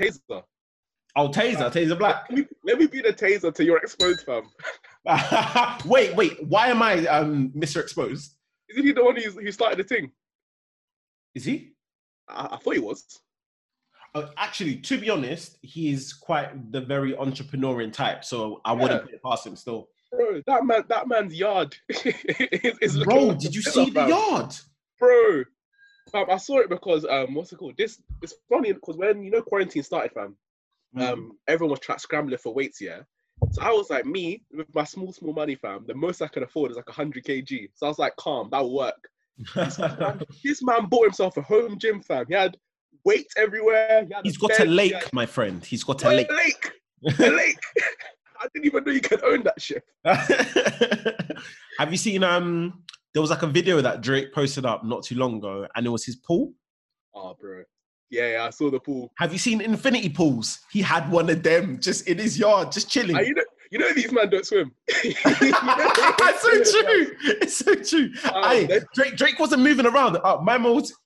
Taser. Oh, Taser. Taser Black. Let me be the Taser till you're exposed, fam. Wait. Why am I Mr. Exposed? Isn't he the one who started the thing? Is he? I thought he was. Actually, to be honest, he's quite the very entrepreneurial type, so I wouldn't put it past him still. Bro, that man's yard is bro, did you see the yard? Bro, I saw it because, what's it called? This It's funny because when, quarantine started, fam, everyone was scrambling for weights, yeah? So I was like, me, with my small money, fam, the most I could afford is like 100 kg. So I was like, calm, that'll work. This man bought himself a home gym, fam. He had weights everywhere. He's got a lake, my friend. He's got a lake. A lake. I didn't even know you could own that shit. Have you seen, there was like a video that Drake posted up not too long ago, and it was his pool. Oh, bro. Yeah, I saw the pool. Have you seen infinity pools? He had one of them just in his yard, just chilling. You know these men don't swim. It's so true. It's so true. Drake wasn't moving around.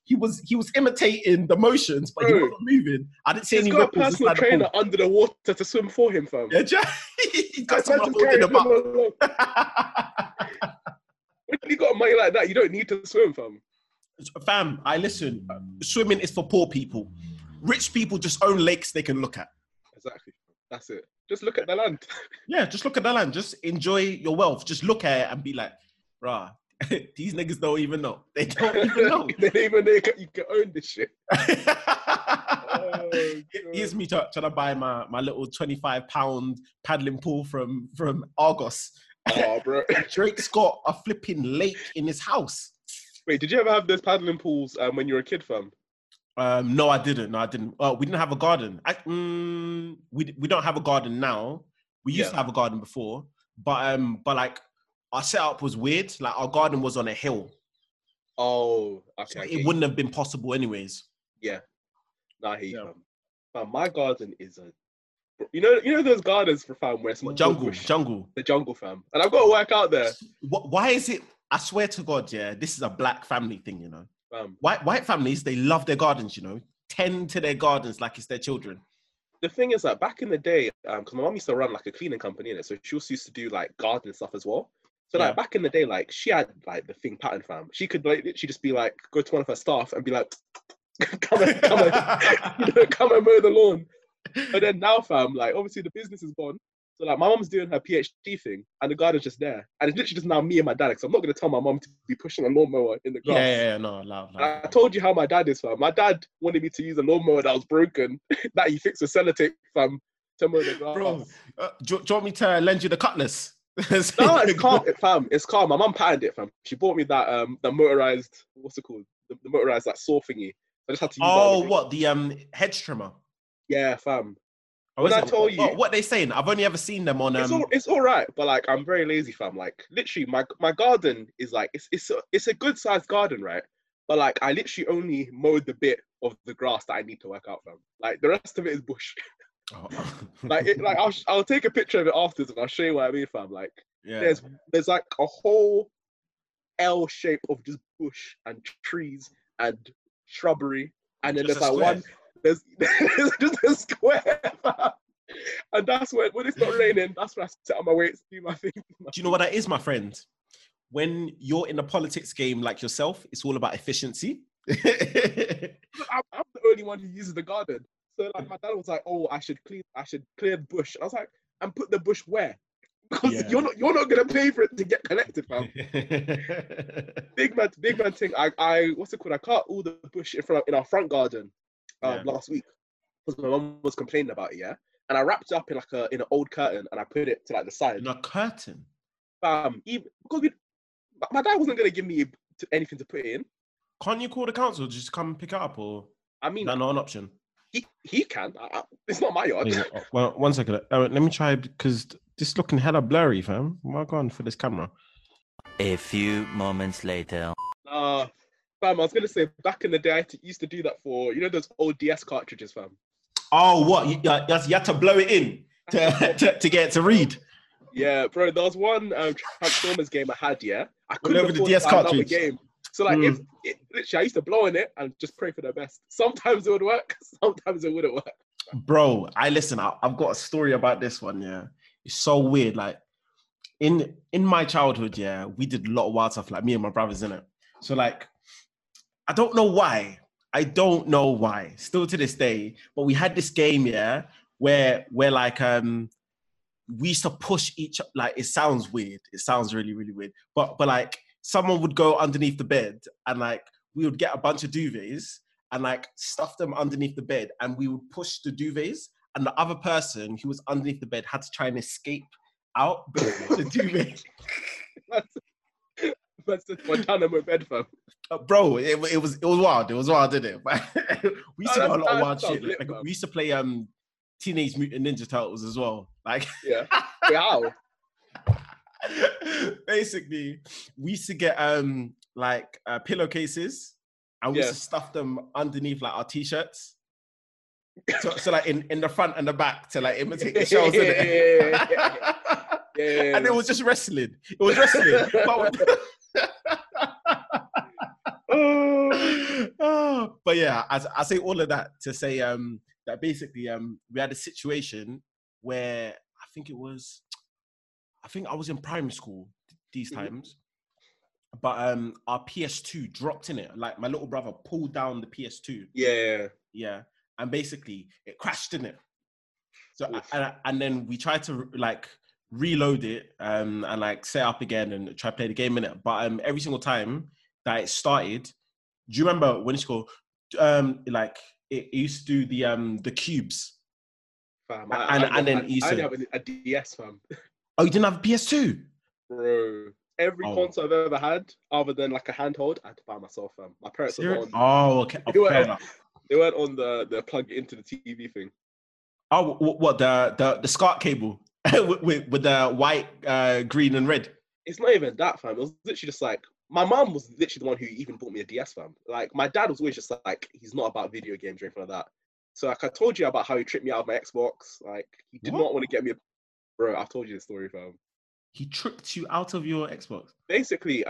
He was imitating the motions, but he wasn't moving. I didn't see any ripples. He's got a personal trainer under the water to swim for him, fam. Yeah, he's got someone holding him up. When you got money like that, you don't need to swim, fam. Fam, listen. Swimming is for poor people. Rich people just own lakes they can look at. Exactly. That's it. Just look at the land. Yeah, just look at the land. Just enjoy your wealth. Just look at it and be like, rah, these niggas don't even know. They don't even know. They don't even know you can own this shit. Here's me trying to buy my little 25-pound paddling pool from Argos. Oh, bro. Drake's got a flipping lake in his house. Wait, did you ever have those paddling pools when you were a kid, fam? No, I didn't. We didn't have a garden. We don't have a garden now. We used to have a garden before, but like our setup was weird. Like our garden was on a hill. Oh, okay. So it wouldn't have been possible, anyways. Yeah. Nah, my garden is a. You know those gardens for fam where it's jungle. The jungle, fam, and I've got to work out there. Why is it? I swear to God, yeah, this is a black family thing, White families, they love their gardens, tend to their gardens like it's their children. The thing is that back in the day, because my mom used to run like a cleaning company, so she also used to do like garden stuff as well. So like back in the day, like she had like the thing pattern, fam. She could like literally just be like, go to one of her staff and be like, come and mow the lawn. But then now, fam, like obviously the business is gone. So like my mom's doing her PhD thing and the garden's just there. And it's literally just now me and my dad, because I'm not going to tell my mom to be pushing a lawnmower in the grass. No. I told you how my dad is, fam. My dad wanted me to use a lawnmower that was broken, that he fixed with sellotape, fam, to mow the grass. Bro, do you want me to lend you the cutlass? No, it's calm, fam. It's calm. My mom patterned it, fam. She bought me that the motorized, what's it called? The motorized that saw thingy. I just had to use that. Oh, what? The hedge trimmer? Yeah, fam. Oh, when I told you what they saying, I've only ever seen them on. It's all right, but like I'm very lazy, fam. Like literally, my garden is like it's a good sized garden, right? But like I literally only mowed the bit of the grass that I need to work out, fam. Like the rest of it is bush. Oh. I'll take a picture of it afterwards and I'll show you what I mean, fam. Like there's like a whole L shape of just bush and trees and shrubbery, and then just there's like square. There's just a square, fam. And that's when it's not raining, that's where I sit on my weights to do my thing. Do you know what that is, my friend? When you're in a politics game like yourself, it's all about efficiency. I'm the only one who uses the garden. So like my dad was like, "Oh, I should clear the bush." And I was like, "And put the bush where?" Because you're not gonna pay for it to get collected, fam. Big man thing. I what's it called? I cut all the bush in our front garden. Last week, because my mum was complaining about it, yeah, and I wrapped it up in like an old curtain and I put it to like the side. In a curtain, because my dad wasn't gonna give me anything to put in. Can't you call the council just come pick it up, or I mean, that's not an option. He can. It's not my yard. Yeah. Well, one second. Let me try because this is looking hella blurry, fam. Why going for this camera? A few moments later. Fam, I was gonna say back in the day I used to do that for those old DS cartridges, fam. Oh, what? You had to blow it in to get it to read. Yeah, bro. There was one Transformers game I had. Yeah, I couldn't afford to buy another game. So like, literally, I used to blow in it and just pray for the best. Sometimes it would work, sometimes it wouldn't work. Bro, I've got a story about this one, yeah. It's so weird. Like, in my childhood, yeah, we did a lot of wild stuff, like me and my brothers, innit? So, like, I don't know why, still to this day, but we had this game, yeah, where like, we used to push each other. Like, it sounds weird. It sounds really, really weird. But like, someone would go underneath the bed and like, we would get a bunch of duvets and like stuff them underneath the bed, and we would push the duvets, and the other person who was underneath the bed had to try and escape out the duvet. That's the Guantanamo bed, fam. Bro, it was wild. It was wild, isn't it? We used to do a lot of wild shit. Lit, like, we used to play Teenage Mutant Ninja Turtles as well. Like, yeah. Wow. Basically, we used to get pillowcases, and we used to stuff them underneath like our t-shirts. So like in the front and the back to like imitate the shells in it. Yeah. And it was just wrestling. It was wrestling. But yeah, I say all of that to say that basically we had a situation where I think I was in primary school these times, but our PS2 dropped, in it. Like, my little brother pulled down the PS2. Yeah. And basically it crashed, in it. So and then we tried to like reload it and like set up again and try to play the game, in it. But every single time that it started, do you remember when it's called like it used to do the cubes? Fam, I didn't have a DS, fam. Oh, you didn't have a PS2? Bro, every console I've ever had, other than like a handheld, I had to buy myself. My parents were on. Oh, okay. Oh, they weren't on the plug into the TV thing. Oh, what the Descartes cable with the white, green, and red? It's not even that, fam. It was literally just like, my mom was literally the one who even bought me a DS, fam. Like, my dad was always just like, he's not about video games or anything like that. So, like, I told you about how he tripped me out of my Xbox. Like, he did not want to get me a... Bro, I've told you this story, fam. He tricked you out of your Xbox? Basically,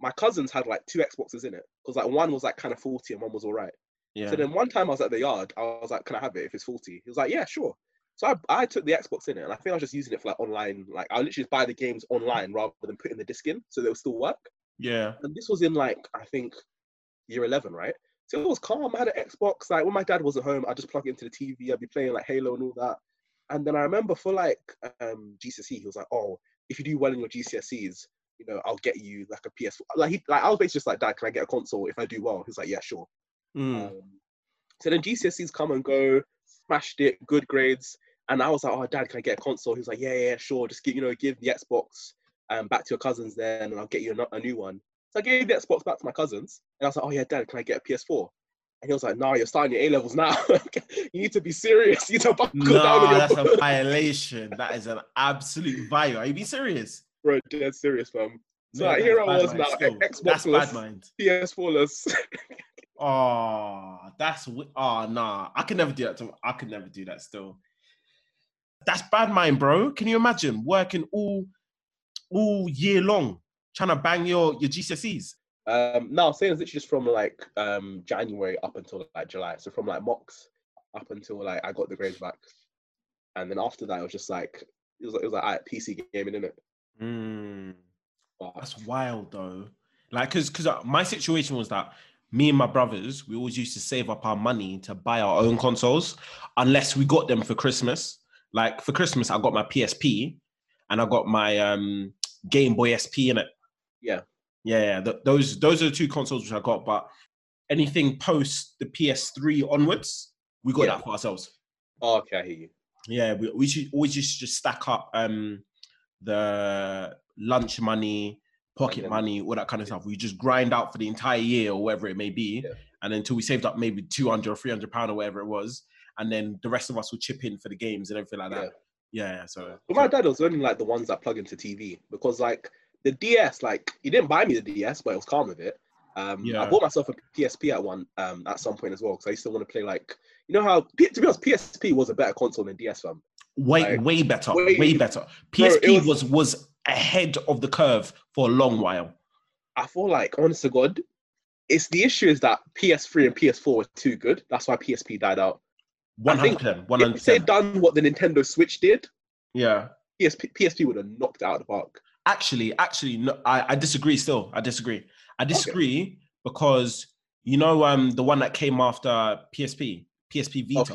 my cousins had, like, 2 Xboxes in it. Because, like, one was, like, kind of faulty and one was all right. Yeah. So then one time I was at the yard. I was like, can I have it if it's faulty? He was like, yeah, sure. So I took the Xbox in it. And I think I was just using it for, like, online. Like, I literally just buy the games online rather than putting the disc in. So they'll still work. Yeah. And this was in, like, I think year 11, right? So it was calm. I had an Xbox. Like, when my dad wasn't home, I'd just plug it into the TV. I'd be playing, like, Halo and all that. And then I remember for like GCSE, he was like, "Oh, if you do well in your GCSEs, you know, I'll get you like a PS4." Like, I was basically just like, "Dad, can I get a console if I do well?" He's like, "Yeah, sure." So then GCSEs come and go, smashed it, good grades, and I was like, "Oh, Dad, can I get a console?" He was like, "Yeah, sure. Just give the Xbox back to your cousins then, and I'll get you a new one." So I gave the Xbox back to my cousins, and I was like, "Oh yeah, Dad, can I get a PS4?" And he was like, "No, you're starting your A-levels now. You need to be serious. You need to buckle down on your..." That's a violation. That is an absolute violation. Are you being serious? Bro, dead serious, fam. So no, like, here I was now, Xbox-less, PS4-less. Nah. I could never do that. I could never do that still. That's bad mind, bro. Can you imagine working all year long trying to bang your GCSEs? No, I'm saying it's literally just from like January up until like July. So from like mocks up until like I got the grades back, and then after that it was just like it was like PC gaming, innit? Wow. That's wild though. Like, cause my situation was that me and my brothers, we always used to save up our money to buy our own consoles unless we got them for Christmas. Like for Christmas, I got my PSP and I got my Game Boy SP, innit? Yeah. Yeah, those are the 2 consoles which I got, but anything post the PS3 onwards, we got that for ourselves. Oh, okay, I hear you. Yeah, we should always just stack up the lunch money, pocket money, all that kind of stuff. We just grind out for the entire year or whatever it may be, and until we saved up maybe £200 or £300 or whatever it was, and then the rest of us would chip in for the games and everything like that. Yeah, so... But my dad was only like the ones that plug into TV, because like... The DS, like, he didn't buy me the DS, but it was calm with it. I bought myself a PSP at some point as well, because I used to want to play, like, to be honest, PSP was a better console than DS, fam. Way better. PSP was ahead of the curve for a long while. I feel like, honest to God, the issue is that PS3 and PS4 were too good. That's why PSP died out. 100%. If they'd done what the Nintendo Switch did, yeah, PSP would have knocked it out of the park. Actually, no, I disagree. Still, I disagree okay. Because you know, the one that came after PSP Vita. Oh,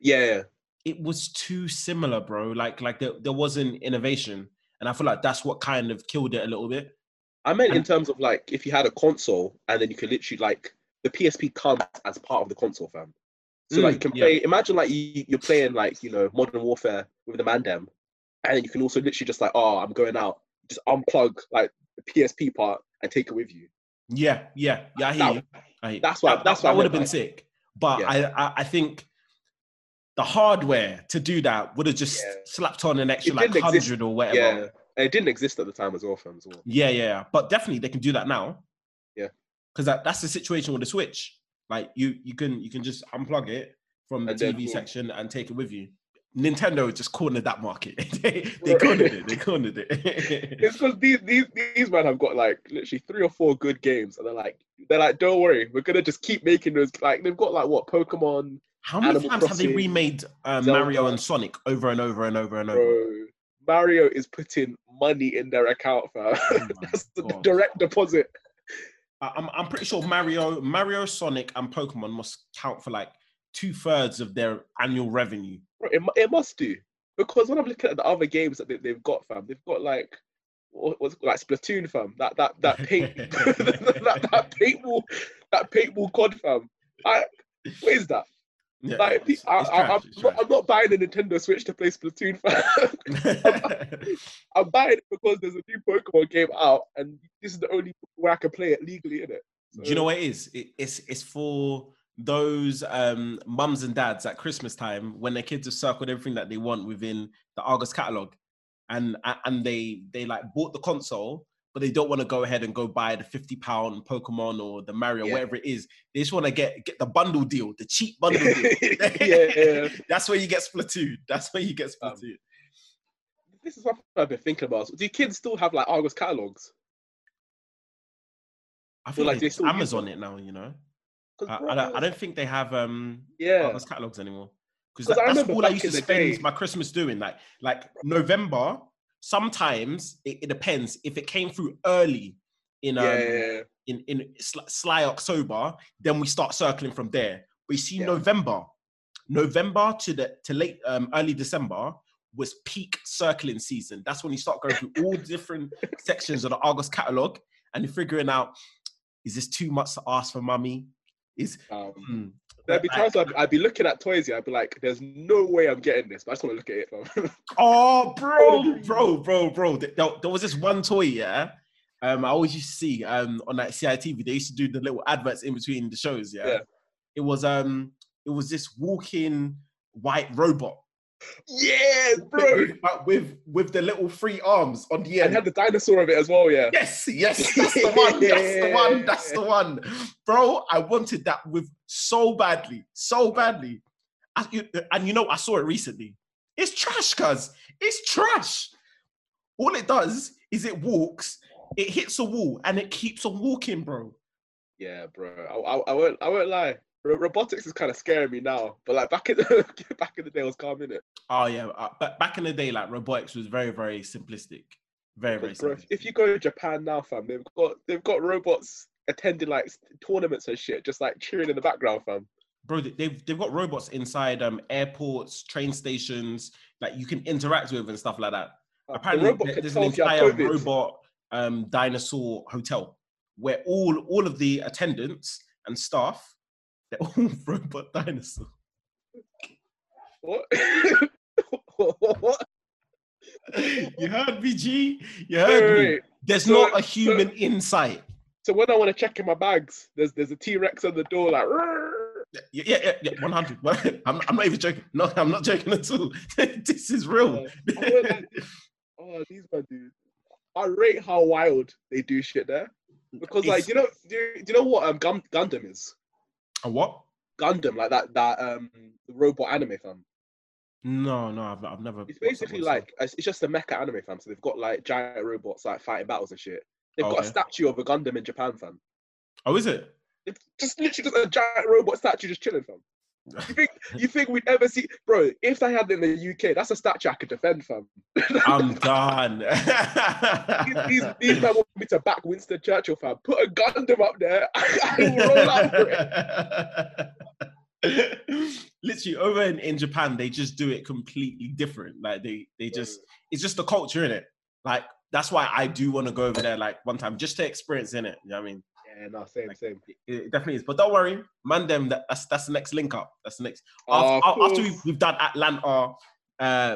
yeah. It was too similar, bro. Like there wasn't innovation, and I feel like that's what kind of killed it a little bit. I meant in terms of like if you had a console and then you could literally like the PSP comes as part of the console, fam. So like you can play. Imagine like you're playing like, you know, Modern Warfare with the Mandem, and then you can also literally just like, oh, I'm going out, just unplug like the PSP part and take it with you. Yeah. I hear you. That's why I would have been sick. But yeah. I think the hardware to do that would have just slapped on an extra like 100 or whatever. Yeah. And it didn't exist at the time as well, fam. Yeah. But definitely they can do that now. Yeah. Because that's the situation with the Switch. Like you can just unplug it from the TV section and take it with you. Nintendo just cornered that market. they cornered it. It's because these men have got like literally 3 or 4 good games, and they're like, don't worry, we're gonna just keep making those. Like they've got like what Pokemon. How many Animal times Crossing, have they remade Mario and Sonic over and over? Bro, Mario is putting money in their account, fam. Oh that's God. The direct deposit. I'm pretty sure Mario, Sonic, and Pokemon must count for like 2/3 of their annual revenue. Bro, it must do, because when I'm looking at the other games that they've got, fam, they've got like what's like Splatoon, fam. That paintball COD, fam. What is that? Yeah, like, I'm not buying a Nintendo Switch to play Splatoon, fam. I'm buying it because there's a new Pokemon game out, and this is the only way I can play it legally, innit? So, do you know what it is? It's for those mums and dads at Christmas time when their kids have circled everything that they want within the Argos catalogue, and they like bought the console, but they don't want to go ahead and go buy the £50 Pokemon or the Mario, whatever it is. They just want to get the bundle deal, the cheap bundle deal. Yeah. That's where you get Splatoon. This is something I've been thinking about. Do kids still have like Argos catalogs? I feel like they still Amazon it now, you know. I don't think they have Argos catalogs anymore. Because that's all I used to spend my Christmas doing. Like November. Sometimes it depends. If it came through early in sly October, then we start circling from there. But you see, November to late early December was peak circling season. That's when you start going through all different sections of the Argos catalogue, and you're figuring out: is this too much to ask for, mummy? There'd be times I'd be looking at toys, I'd be like, there's no way I'm getting this, but I just want to look at it. Oh, bro. There was this one toy, I always used to see on that CITV, they used to do the little adverts in between the shows, yeah? It was this walking white robot. Yeah, bro. With the little free arms on the end. And had the dinosaur of it as well, yeah. Yes, that's the one. That's the one. Bro, I wanted that with so badly. And you know, I saw it recently. It's trash, cuz. It's trash. All it does is it walks, it hits a wall, and it keeps on walking, bro. Yeah, bro. I won't lie. Robotics is kind of scaring me now, but like back in the day, it was calm, innit? Oh yeah, but back in the day, like robotics was very, very simplistic, very simple. If you go to Japan now, fam, they've got robots attending like tournaments and shit, just like cheering in the background, fam. Bro, they've got robots inside airports, train stations that you can interact with and stuff like that. Apparently, there's an entire robot dinosaur hotel where all of the attendants and staff. They're all robot dinosaurs. What? What? You heard me, G? You heard me. There's not a human insight. So when I want to check in my bags, there's a T-Rex on the door like... Yeah, 100. I'm not even joking. No, I'm not joking at all. This is real. These bad dudes. I rate how wild they do shit there. Because like, do you know what Gundam is? A what? Gundam, like that robot anime, fam. No, I've never. It's basically like it's just a mecha anime, fam. So they've got like giant robots like fighting battles and shit. They've got a statue of a Gundam in Japan, fam. Oh, is it? It's just literally just a giant robot statue just chilling, fam. You think we'd ever see, bro? If they had it in the UK, that's a statue I could defend, fam. I'm done. These men want me to back Winston Churchill, fam. Put a Gundam up there. I will roll out for it. Literally, over in Japan, they just do it completely different. Like they just, it's just the culture in it. Like that's why I do want to go over there, like one time, just to experience in it. You know what I mean? Yeah, no, same. It definitely is. But don't worry, man, them, that's the next link up. That's the next. After we've done Atlanta,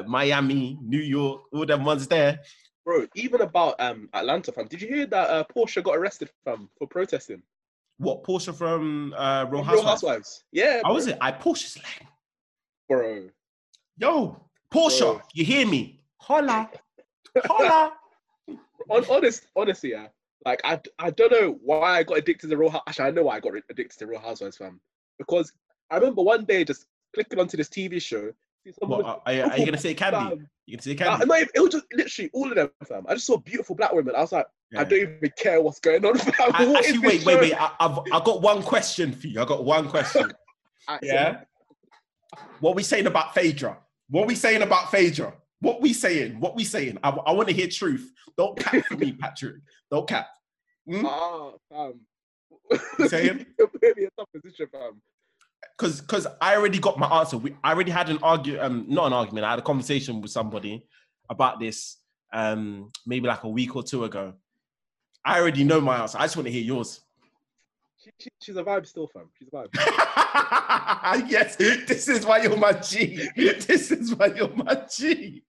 Miami, New York, all them ones there. Bro, even about Atlanta, fam, did you hear that Portia got arrested, fam, for protesting? What, Portia from Real Housewives? Real Housewives, yeah. How was it? Portia's like... Bro. Yo, Portia, bro. You hear me? Holla. Holla. Honestly, yeah. Like, I don't know why I got addicted to Real Housewives. Actually, I know why I got addicted to Real Housewives, fam. Because I remember one day just clicking onto this TV show. Are you going to say Kandi? You can say Kandi? No, it was just literally all of them, fam. I just saw beautiful black women. I was like, yeah. I don't even care what's going on, fam. Wait. I've got one question for you. I got one question. Yeah? What we saying about Phaedra? What we saying? I want to hear truth. Don't cap for me, Patrick. Don't cap. Hmm? You saying? You're really in a tough position, fam. Because I already got my answer. I already had an argument, not an argument. I had a conversation with somebody about this maybe like a week or two ago. I already know my answer. I just want to hear yours. She's a vibe still, fam. She's a vibe. Yes, this is why you're my G. This is why you're my G.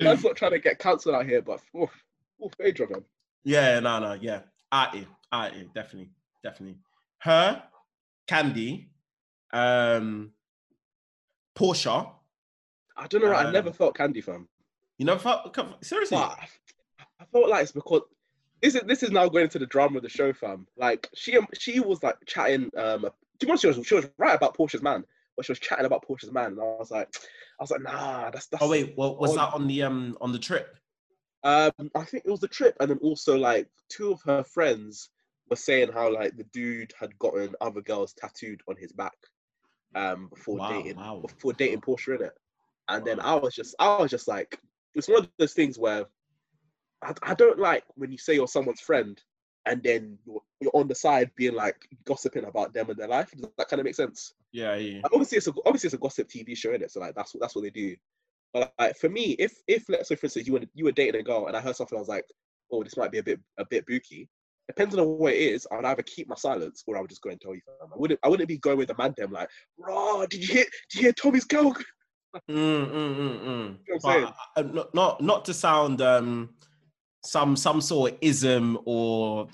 Man's not trying to get cancelled out here, but Phaedra, man. Yeah, no, yeah. Out here, definitely. Her, Kandi, Portia. I don't know, I never felt Kandi, fam. You never felt? Seriously? I felt like it's because... This is now going into the drama of the show, fam. Like, she was, like, chatting... To be honest, she was right about Portia's man, but she was chatting about Portia's man, and I was like, nah, that's... Oh, wait, well, was that on the trip? I think it was the trip, and then also, like, two of her friends were saying how, like, the dude had gotten other girls tattooed on his back before dating Portia, innit? And then I was just like... It's one of those things where... I don't like when you say you're someone's friend and then you're on the side being like gossiping about them and their life. Does that kind of make sense? Yeah. Obviously it's a gossip TV show, innit? So like that's what they do. But like, for me, if let's say for instance you were dating a girl and I heard something, I was like, oh, this might be a bit booky. Depends on what it is. I would either keep my silence or I would just go and tell you. I wouldn't be going with the man them like, raw. Did you hear Tommy's girl? You know what I'm saying? Not to sound some sort of ism or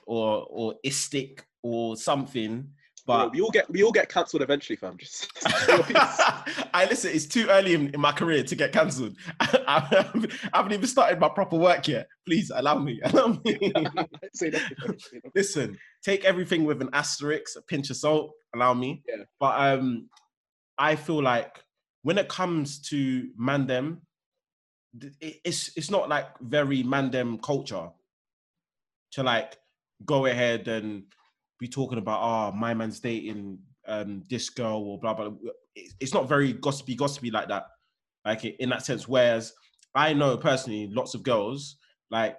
istic or something, but yeah, we all get cancelled eventually, fam. Just I listen, it's too early in my career to get cancelled. I haven't even started my proper work yet. Please allow me. Listen, take everything with an asterisk, a pinch of salt, allow me. Yeah. But I feel like when it comes to mandem, it's not like very mandem culture to like go ahead and be talking about my man's dating this girl or blah blah. It's not very gossipy like that, like in that sense. Whereas I know personally lots of girls like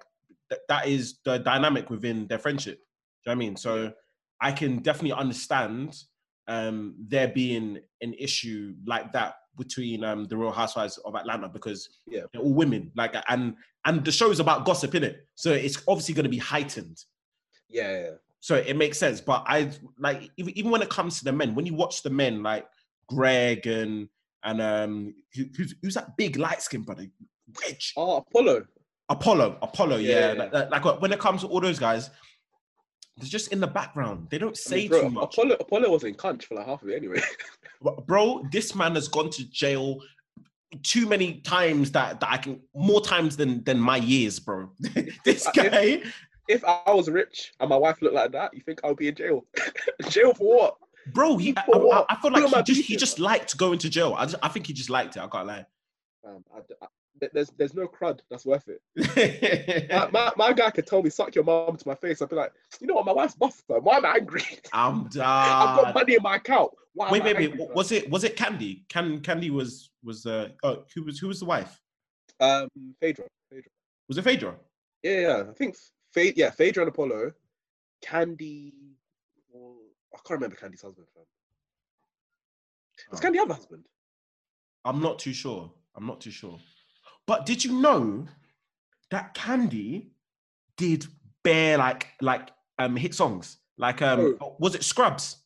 that is the dynamic within their friendship. Do you know what I mean? So I can definitely understand there being an issue like that between the Real Housewives of Atlanta, because they're all women, like, and the show's about gossip, innit? So it's obviously going to be heightened. Yeah. So it makes sense. But I like even when it comes to the men, when you watch the men like Greg and who's that big light skinned brother? Rich. Oh, Apollo. Yeah. Like when it comes to all those guys, they're just in the background. They don't say too much. Apollo was in cunch for like half of it anyway. Bro, this man has gone to jail too many times that I can... More times than my years, bro. This guy... If I was rich and my wife looked like that, you think I would be in jail? Jail for what? Bro, I feel like he just liked going to jail. I think he just liked it, I can't lie. There's no crud that's worth it. my guy could tell me, suck your mom to my face. I'd be like, you know what, my wife's buff, man. Why am I angry? I'm done. I've got money in my account. Wow, wait. Was it Kandi? Kandi was oh, who was the wife? Phaedra. Was it Phaedra? Yeah. I think Phaedra and Apollo. Kandi, well, I can't remember Candy's husband. Does Kandi have a husband? I'm not too sure. But did you know that Kandi did bare like hit songs? Like was it Scrubs?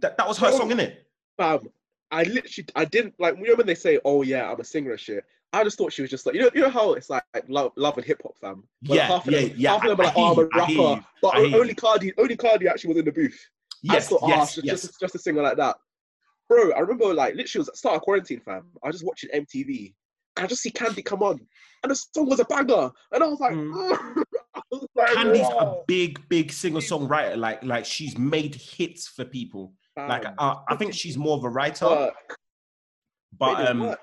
That was her song, innit? I didn't like, you know when they say, oh yeah, I'm a singer and shit. I just thought she was just like, you know how it's like love and hip hop, fam. Where half of them are like, oh, I'm a rapper, but only Cardi actually was in the booth. Yes, I thought, just a singer like that. Bro, I remember like literally it was at the start of quarantine, fam. I was just watching MTV and I just see Kandi come on, and the song was a banger, and I was like, Candy's a big singer-songwriter. Like she's made hits for people. Fam. Like I think she's more of a writer, but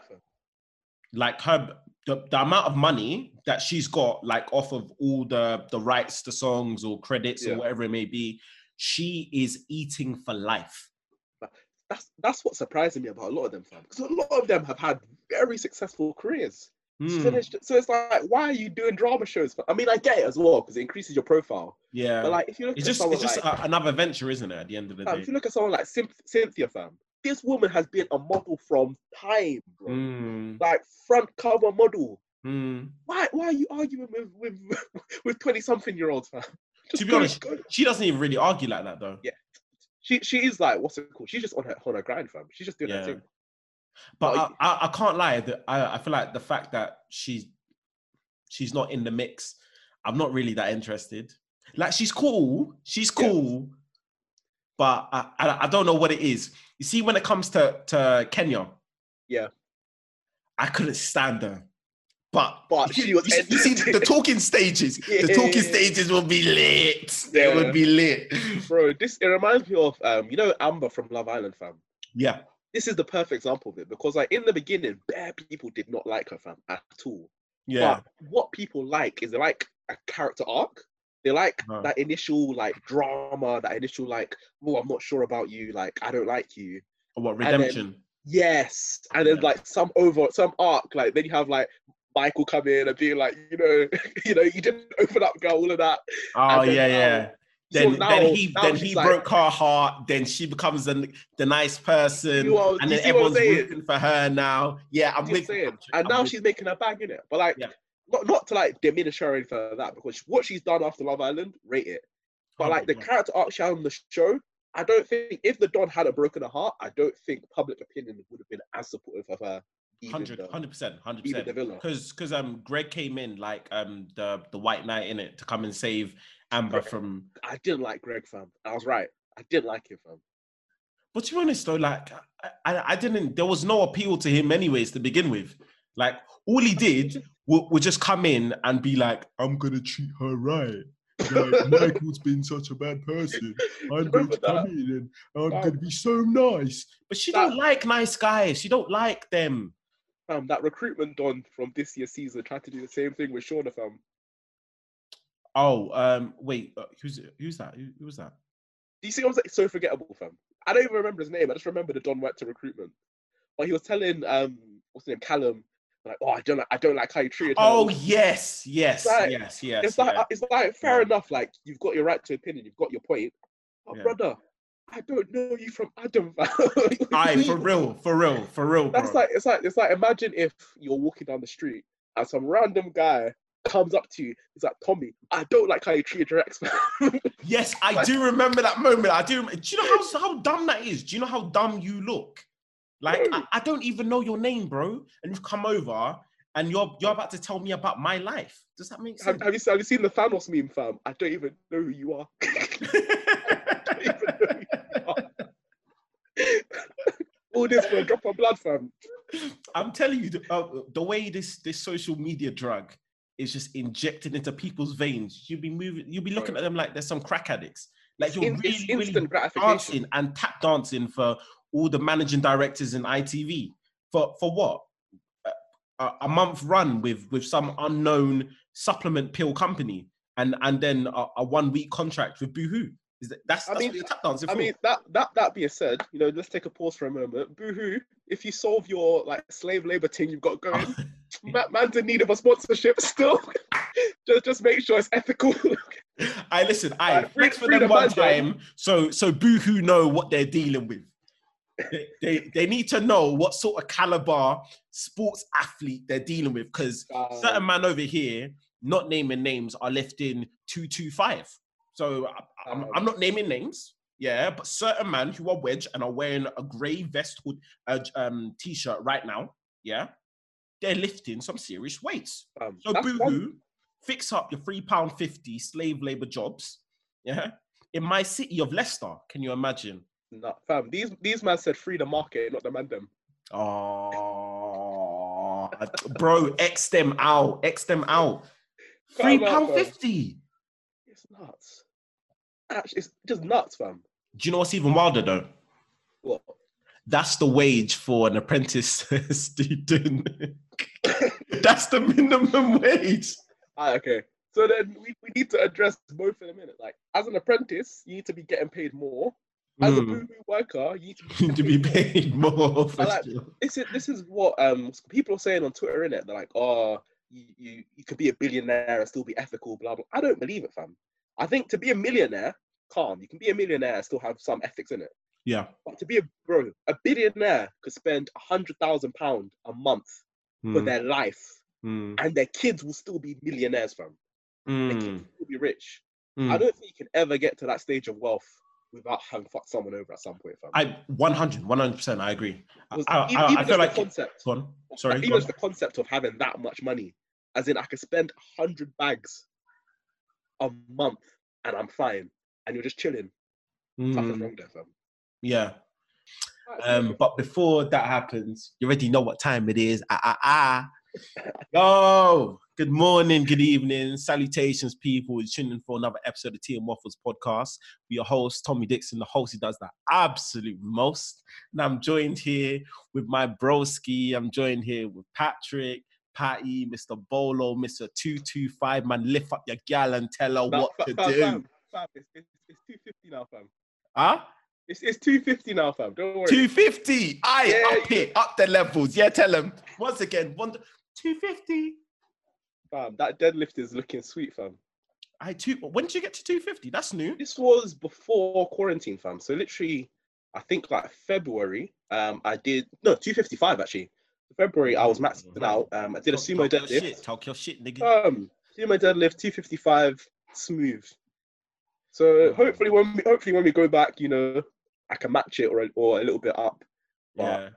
like her, the amount of money that she's got, like off of all the rights to songs or credits or whatever it may be, she is eating for life. That's what surprising me about a lot of them, fam. Because a lot of them have had very successful careers. So it's like, why are you doing drama shows? I mean, I get it as well because it increases your profile. Yeah. But like, if you look, it's just another venture, isn't it? At the end of the day, if you look at someone like Cynthia, fam. This woman has been a model from time, bro. Like front cover model. Why are you arguing with 20-something-year-olds, fam? To be honest, she doesn't even really argue like that, though. Yeah, she is like, what's it called? She's just on her grind, fam. She's just doing her thing. But I can't lie. I feel like the fact that she's not in the mix, I'm not really that interested. Like she's cool, but I don't know what it is. You see, when it comes to Kenya, I couldn't stand her. But she was. You see the talking stages. Yeah. The talking stages will be lit. They would be lit, bro. It reminds me of you know Amber from Love Island, fam. Yeah. This is the perfect example of it because, like, in the beginning, bare people did not like her, fam, at all. Yeah. But what people like is they like a character arc. They like that initial, like, drama, that initial, like, oh, I'm not sure about you, like, I don't like you. Or what, redemption? And then, yes. And then, like, some arc, like, then you have, like, Michael come in and being like, you know, you didn't open up, girl, all of that. Oh, then, yeah. Then, so then he broke her heart. Then she becomes the nice person, and then everyone's rooting for her now. Yeah, she's making her bang, in it. But like, not to like diminish her for that, because what she's done after Love Island, rate it. But the character arc she had on the show, I don't think if the Don hadn't broken her heart, I don't think public opinion would have been as supportive of her. 100%. Because Greg came in like the White Knight in it to come and save Amber from. I didn't like Greg, fam. I was right. I didn't like him, fam. But to be honest though, like I didn't. There was no appeal to him anyways to begin with. Like all he did was just come in and be like, "I'm gonna treat her right." Like, Michael's been such a bad person. I'm going to come in and I'm going to be so nice. But she don't like nice guys. She don't like them. Fam, that recruitment Don from this year's season tried to do the same thing with Shauna, fam. Oh, wait, who's that? Who was that? Do you see what I'm saying? It's so forgettable, fam. I don't even remember his name. I just remember the Don went to recruitment. But he was telling, what's his name, Callum, like, oh, I don't like how you treated her. Oh, yes. It's like fair enough. Like, you've got your right to opinion. You've got your point. But brother, I don't know you from Adam. Aye, for real. That's bro. Like it's like imagine if you're walking down the street and some random guy comes up to you. He's like, Tommy, I don't like how you treated your ex. Yes, I like, do remember that moment. I do. Do you know how dumb that is? Do you know how dumb you look? Like I don't even know your name, bro, and you've come over and you're about to tell me about my life. Does that make sense? Have you seen the Thanos meme, fam? I don't even know who you are. All this for a drop of blood, fam. I'm telling you, the way this social media drug is just injected into people's veins, you'll be looking at them like they're some crack addicts. Like you're really dancing and tap dancing for all the managing directors in ITV for what? A month run with some unknown supplement pill company and then a 1-week contract with Boohoo. I mean, that being said, you know, let's take a pause for a moment. Boohoo, if you solve your like slave labor thing you've got going, man's in need of a sponsorship still. just make sure it's ethical. Listen, thanks for them one time. So Boohoo know what they're dealing with. They need to know what sort of caliber sports athlete they're dealing with, because certain man over here, not naming names, are left in 225. So I'm not naming names, yeah, but certain men who are wedge and are wearing a grey vest hood, t-shirt right now, yeah, they're lifting some serious weights. So Boohoo, fix up your £3.50 slave labour jobs, yeah, in my city of Leicester. Can you imagine? Nah, fam, these men said free the market, not the man them. Oh, bro, X them out. £3.50. It's nuts. Actually, it's just nuts, fam. Do you know what's even wilder though? What? That's the wage for an apprentice student. That's the minimum wage. Ah, okay. So then we need to address both in a minute. Like, as an apprentice, you need to be getting paid more. As a Boohoo worker, you need to be paid more. Like, this is what people are saying on Twitter, innit? They're like, oh, you could be a billionaire and still be ethical, blah, blah. I don't believe it, fam. I think to be a millionaire, calm. You can be a millionaire and still have some ethics in it. Yeah. But to be a billionaire could spend £100,000 a month for their life, and their kids will still be millionaires, fam. Their kids will be rich. I don't think you can ever get to that stage of wealth without having fucked someone over at some point, fam. 100%, I agree. I feel like... Even the concept of having that much money, as in I could spend 100 bags a month and I'm fine, and you're just chilling. Something's wrong there, fam. Yeah. But before that happens, you already know what time it is. Yo, good morning, good evening, salutations, people. We're tuning in for another episode of Tea and Waffles podcast. We're your host, Tommy Dixon, the host who does the absolute most. And I'm joined here with my broski. I'm joined here with Patrick, Patty, Mr. Bolo, Mr. 225. Man, lift up your gal and tell her what to do. Fam. It's 250 now, fam. Huh? It's 250 now, fam. Don't worry. 250. Up the levels. Yeah, tell them once again. 250. Fam, that deadlift is looking sweet, fam. When did you get to 250? That's new. This was before quarantine, fam. So literally, I think like February. 255 actually. February, I was maxed out. I did a sumo deadlift. Talk your shit, nigga. Sumo deadlift, 255, smooth. So hopefully when we go back, you know, I can match it or a little bit up. But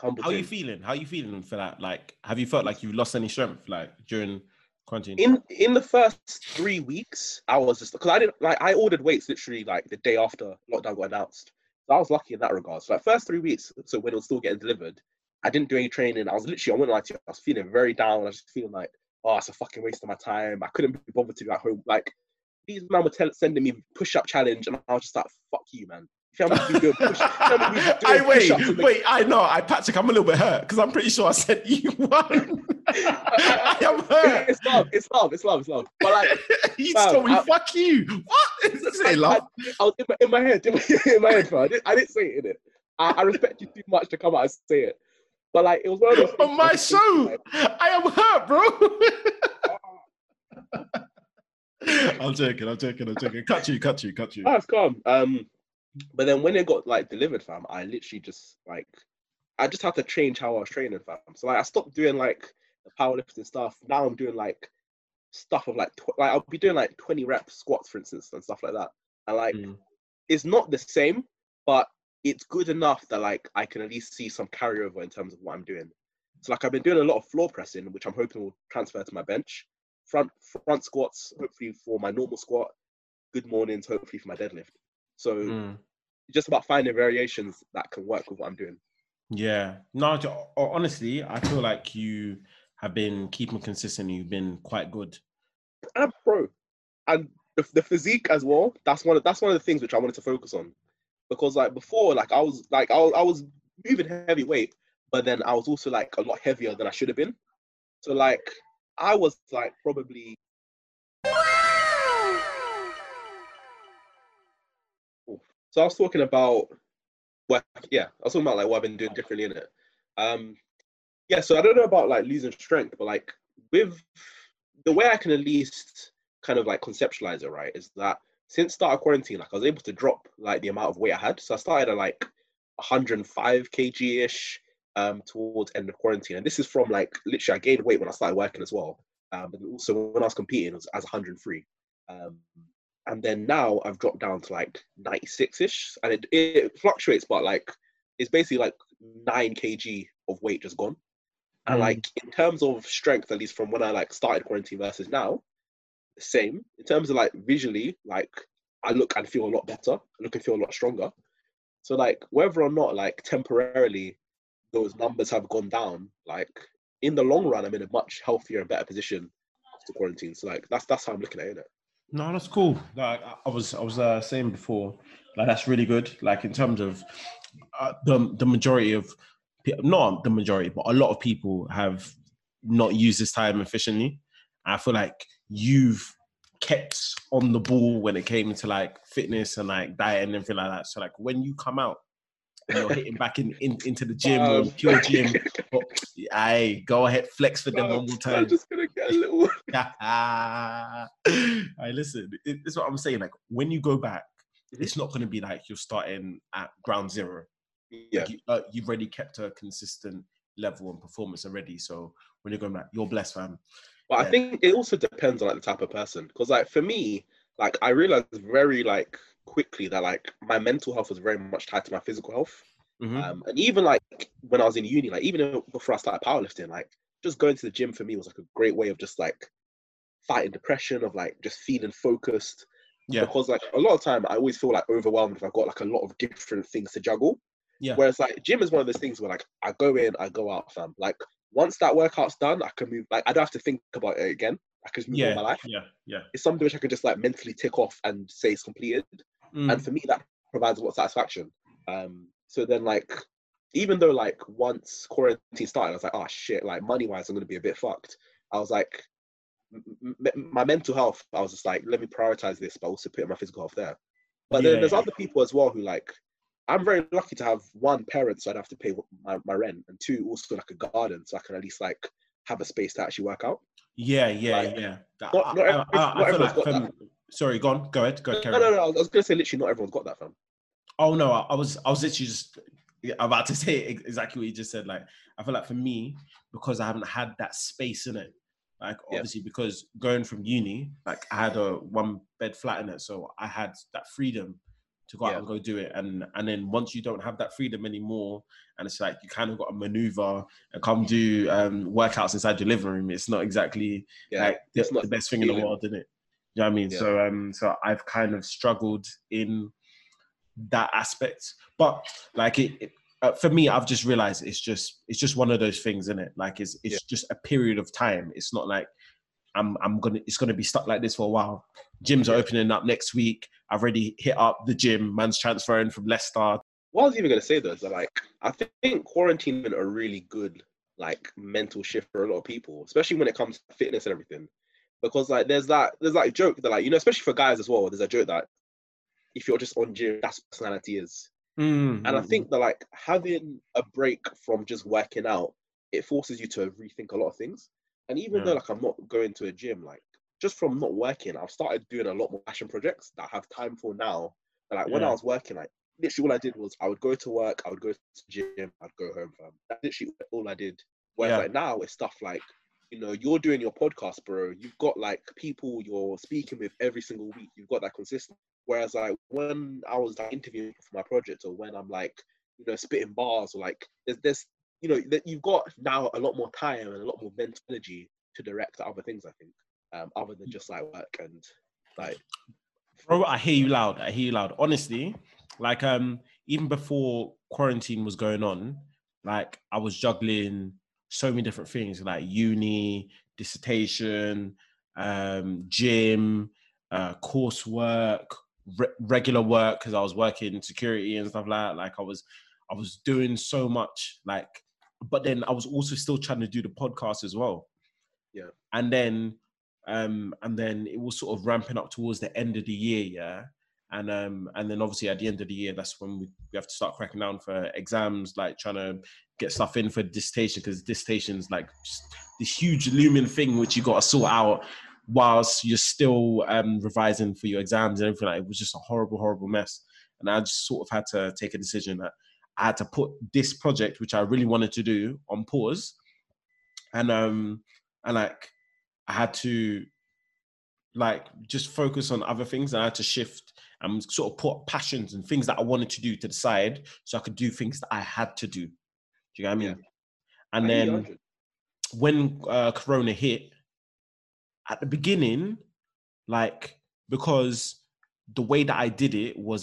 How are you feeling? How are you feeling for that? Like, have you felt like you lost any strength like during quarantine? In the first 3 weeks, I was just because I ordered weights literally like the day after lockdown got announced. So I was lucky in that regard. So like first 3 weeks, so when it was still getting delivered, I didn't do any training. I was feeling very down. I was just feeling like, oh, it's a fucking waste of my time. I couldn't be bothered to be at home. Like these men were sending me push-up challenge, and I was just like, fuck you, man. Patrick, I'm a little bit hurt because I'm pretty sure I sent you one. I am hurt. It's love. But like, you told me, fuck you. What? Is it love? I was in my head, bro. I didn't say it in it. I respect you too much to come out and say it. But like, it was one of those things. On my show, like, I am hurt, bro. I'm joking. Cut you. Oh, it's calm. But then when it got like delivered, fam, I literally just like, I just had to change how I was training, fam. So like, I stopped doing like the powerlifting stuff. Now I'm doing like stuff of like, I'll be doing like 20 rep squats, for instance, and stuff like that. And like, it's not the same, but it's good enough that like, I can at least see some carryover in terms of what I'm doing. So like, I've been doing a lot of floor pressing, which I'm hoping will transfer to my bench. Front squats, hopefully for my normal squat. Good mornings, hopefully for my deadlift. So just about finding variations that can work with what I'm doing. Yeah. No, honestly, I feel like you have been keeping consistent. You've been quite good. And the physique as well. That's one of the things which I wanted to focus on, because like before, like I was moving heavy weight, but then I was also like a lot heavier than I should have been. So like, I was like probably So I was talking about what, I was talking about what I've been doing differently in it. Yeah, so I don't know about like losing strength, but like with the way I can at least kind of like conceptualize it, right, is that since start of quarantine, like I was able to drop like the amount of weight I had. So I started at like 105 kg ish towards end of quarantine, and this is from like literally I gained weight when I started working as well, but also when I was competing, it was as 103. And then now I've dropped down to like 96-ish, and it fluctuates, but like it's basically like 9 kg of weight just gone. And like in terms of strength, at least from when I like started quarantine versus now, the same. In terms of like visually, like I look and feel a lot better. I look and feel a lot stronger. So like whether or not like temporarily those numbers have gone down, like in the long run, I'm in a much healthier and better position after quarantine. So like that's how I'm looking at it. No, that's cool. Like I was saying before, like that's really good. Like in terms of the majority of, not the majority, but a lot of people have not used this time efficiently. I feel like you've kept on the ball when it came to like fitness and like diet and everything like that. So like when you come out, and you're hitting back into the gym or pure gym. I go ahead, flex for them one more time. I'm just gonna get a little. Right, listen, it's what I'm saying. Like when you go back, it's not gonna be like you're starting at ground zero. Yeah, like you've already kept a consistent level and performance already. So when you're going back, you're blessed, fam. But yeah. I think it also depends on like the type of person. Because like for me, like I realized very like quickly that like my mental health was very much tied to my physical health. And even like when I was in uni, like even before I started powerlifting, like just going to the gym for me was like a great way of just like fighting depression, of like just feeling focused. Yeah. Because like a lot of time I always feel like overwhelmed if I've got like a lot of different things to juggle. Yeah. Whereas like gym is one of those things where like I go in, I go out, fam. Like once that workout's done, I can move. Like I don't have to think about it again. I can just move on my life. Yeah. Yeah. It's something which I can just like mentally tick off and say it's completed. And for me, that provides a lot of satisfaction. So then, like, even though, like, once quarantine started, I was like, oh, shit, like, money-wise, I'm going to be a bit fucked. I was like, my mental health, I was just like, let me prioritize this, but also put my physical health there. But then there's other people as well who, like, I'm very lucky to have, one, parents, so I'd have to pay my rent, and two, also, like, a garden, so I can at least, like, have a space to actually work out. Yeah, yeah, like, yeah. Not everyone's got that. Sorry, go ahead, Karen. No, I was going to say literally not everyone's got that, fam. Oh no, I was literally just about to say exactly what you just said. Like, I feel like for me, because I haven't had that space in it, like obviously because going from uni, like I had a one bed flat in it, so I had that freedom to go out and go do it. And then once you don't have that freedom anymore, and it's like you kind of got to maneuver and come do workouts inside your living room. It's not exactly like the best thing in the world, isn't it? You know what I mean? Yeah. So I've kind of struggled in that aspect, but like it for me, I've just realized it's just one of those things, isn't it? Like it's just a period of time. It's not like it's gonna be stuck like this for a while. Gyms are opening up next week. I've already hit up the gym. Man's transferring from Leicester. What I was even gonna say though is that, like, I think quarantine been a really good like mental shift for a lot of people, especially when it comes to fitness and everything. Because like there's like a joke that, like, you know, especially for guys as well, there's a joke that if you're just on gym, that's what personality is. And I think that like having a break from just working out, it forces you to rethink a lot of things. And even though like I'm not going to a gym, like just from not working, I've started doing a lot more passion projects that I have time for now. And like when I was working, like literally all I did was I would go to work, I would go to the gym, I'd go home, fam. That's literally all I did. Whereas like now it's stuff like, you know, you're doing your podcast, bro. You've got like people you're speaking with every single week. You've got that consistency. Whereas like when I was like interviewing for my project, or when I'm like, you know, spitting bars, or like there's you know, that you've got now a lot more time and a lot more mental energy to direct to other things, I think, other than just like work and like. Bro, I hear you loud. Honestly, like even before quarantine was going on, like I was juggling so many different things, like uni, dissertation, gym, coursework, regular work, because I was working security and stuff like that. Like I was doing so much, like, but then I was also still trying to do the podcast as well. Yeah. And then it was sort of ramping up towards the end of the year, yeah. And then obviously at the end of the year, that's when we have to start cracking down for exams, like trying to get stuff in for dissertation, because dissertation's like this huge looming thing which you got to sort out whilst you're still revising for your exams and everything. Like, it was just a horrible, horrible mess. And I just sort of had to take a decision that I had to put this project, which I really wanted to do, on pause. And like, I had to like just focus on other things. And I had to shift and sort of put passions and things that I wanted to do to the side so I could do things that I had to do. Do you know what I mean? Yeah. And then when Corona hit, at the beginning, like, because the way that I did it was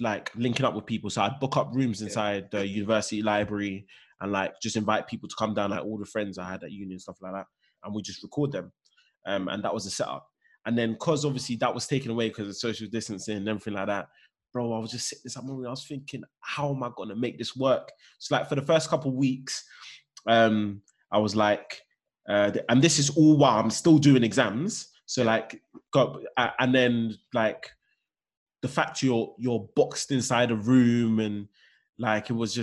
like linking up with people. So I'd book up rooms inside the university library and like just invite people to come down, like all the friends I had at uni and stuff like that. And we just record them. And that was the setup. And then, cause obviously that was taken away because of social distancing and everything like that. Bro, I was just sitting this up and I was thinking, how am I going to make this work? So like for the first couple of weeks, I was like, and this is all while I'm still doing exams. So like, and then like the fact you're boxed inside a room and like, it was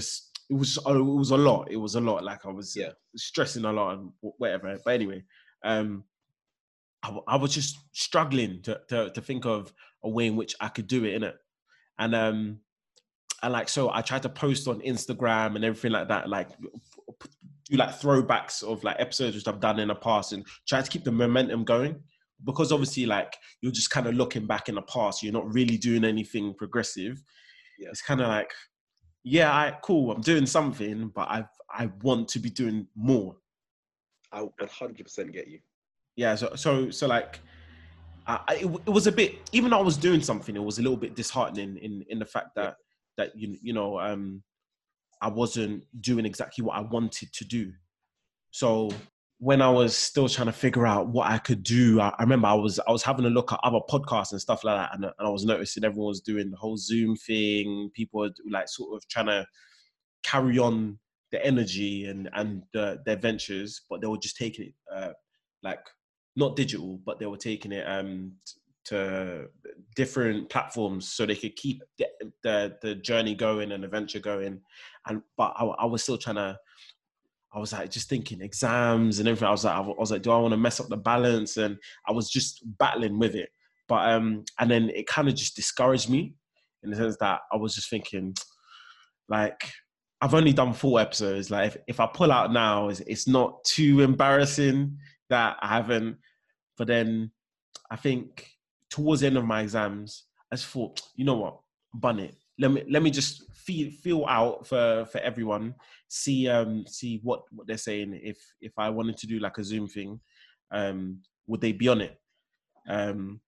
a lot. It was a lot. Like I was stressing a lot and whatever. But anyway, I was just struggling to think of a way in which I could do it, innit? And like, so I tried to post on Instagram and everything like that, like do like throwbacks of like episodes which I've done in the past and try to keep the momentum going, because obviously like you're just kind of looking back in the past, you're not really doing anything progressive. Yeah. It's kind of like, yeah, cool, I'm doing something, but I want to be doing more. I 100% get you. Yeah, so like, it was a bit, even though I was doing something, it was a little bit disheartening in the fact that, that you know, I wasn't doing exactly what I wanted to do. So when I was still trying to figure out what I could do, I remember I was having a look at other podcasts and stuff like that, and I was noticing everyone was doing the whole Zoom thing. People were like sort of trying to carry on the energy and their ventures, but they were just taking it like, not digital, but they were taking it to different platforms so they could keep the journey going and the venture going. But I was still trying to, I was like just thinking exams and everything. I was like, do I want to mess up the balance? And I was just battling with it. But and then it kind of just discouraged me in the sense that I was just thinking, like, I've only done 4 episodes. Like if I pull out now, it's not too embarrassing that I haven't. But then I think towards the end of my exams, I just thought, you know what, bun it. Let me just feel out for everyone, see what they're saying. If I wanted to do like a Zoom thing, would they be on it? And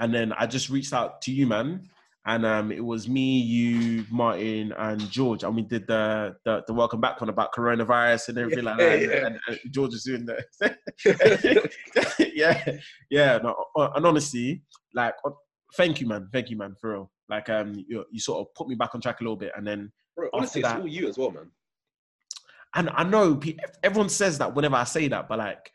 then I just reached out to you, man, and it was me, you, Martin, and George, and we did the welcome back one about coronavirus and everything like that. Yeah. And George was doing that. yeah. No, and honestly, like, thank you, man, for real. Like, you sort of put me back on track a little bit, and then bro, honestly, it's all you as well, man. And I know everyone says that whenever I say that, but like,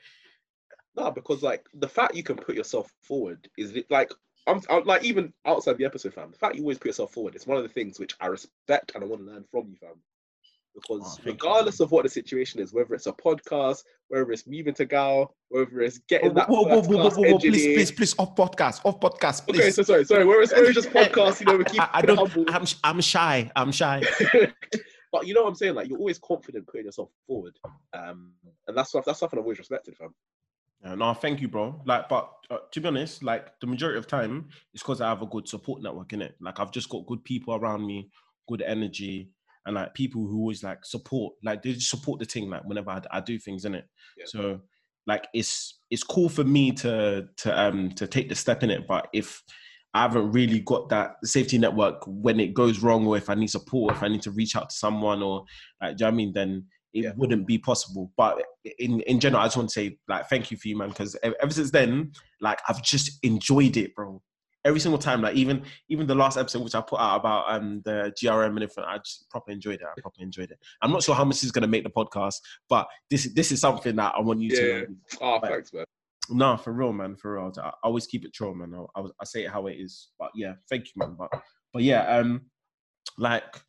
no, because like the fact you can put yourself forward is like, I'm like, even outside the episode, fam. The fact you always put yourself forward, it's one of the things which I respect and I want to learn from you, fam. Because regardless of what the situation is, whether it's a podcast, whether it's moving to Gao, whether it's getting that first class engineer. Please, off podcast, please. Okay, so sorry. Whether it's just podcast, you know, we keep humble. I'm shy. But you know what I'm saying? Like, you're always confident putting yourself forward. And that's something I've always respected, fam. Yeah, no, thank you, bro. Like, but to be honest, like, the majority of time, it's because I have a good support network, innit? Like, I've just got good people around me, good energy, and like people who always like support, like they just support the thing. Like whenever I do things, in it, yeah. So like it's cool for me to take the step in it. But if I haven't really got that safety network when it goes wrong, or if I need support, if I need to reach out to someone, or like, do you know what I mean? Then it wouldn't be possible. But in general, I just want to say like thank you for you, man, because ever since then, like I've just enjoyed it, bro. Every single time, like even the last episode which I put out about the GRM and everything, I just properly enjoyed it. I'm not sure how much is going to make the podcast, but this is something that I want you to know. Oh, thanks, man. No, for real, man. For real. I always keep it true, man. I say it how it is. But yeah, thank you, man. But yeah, like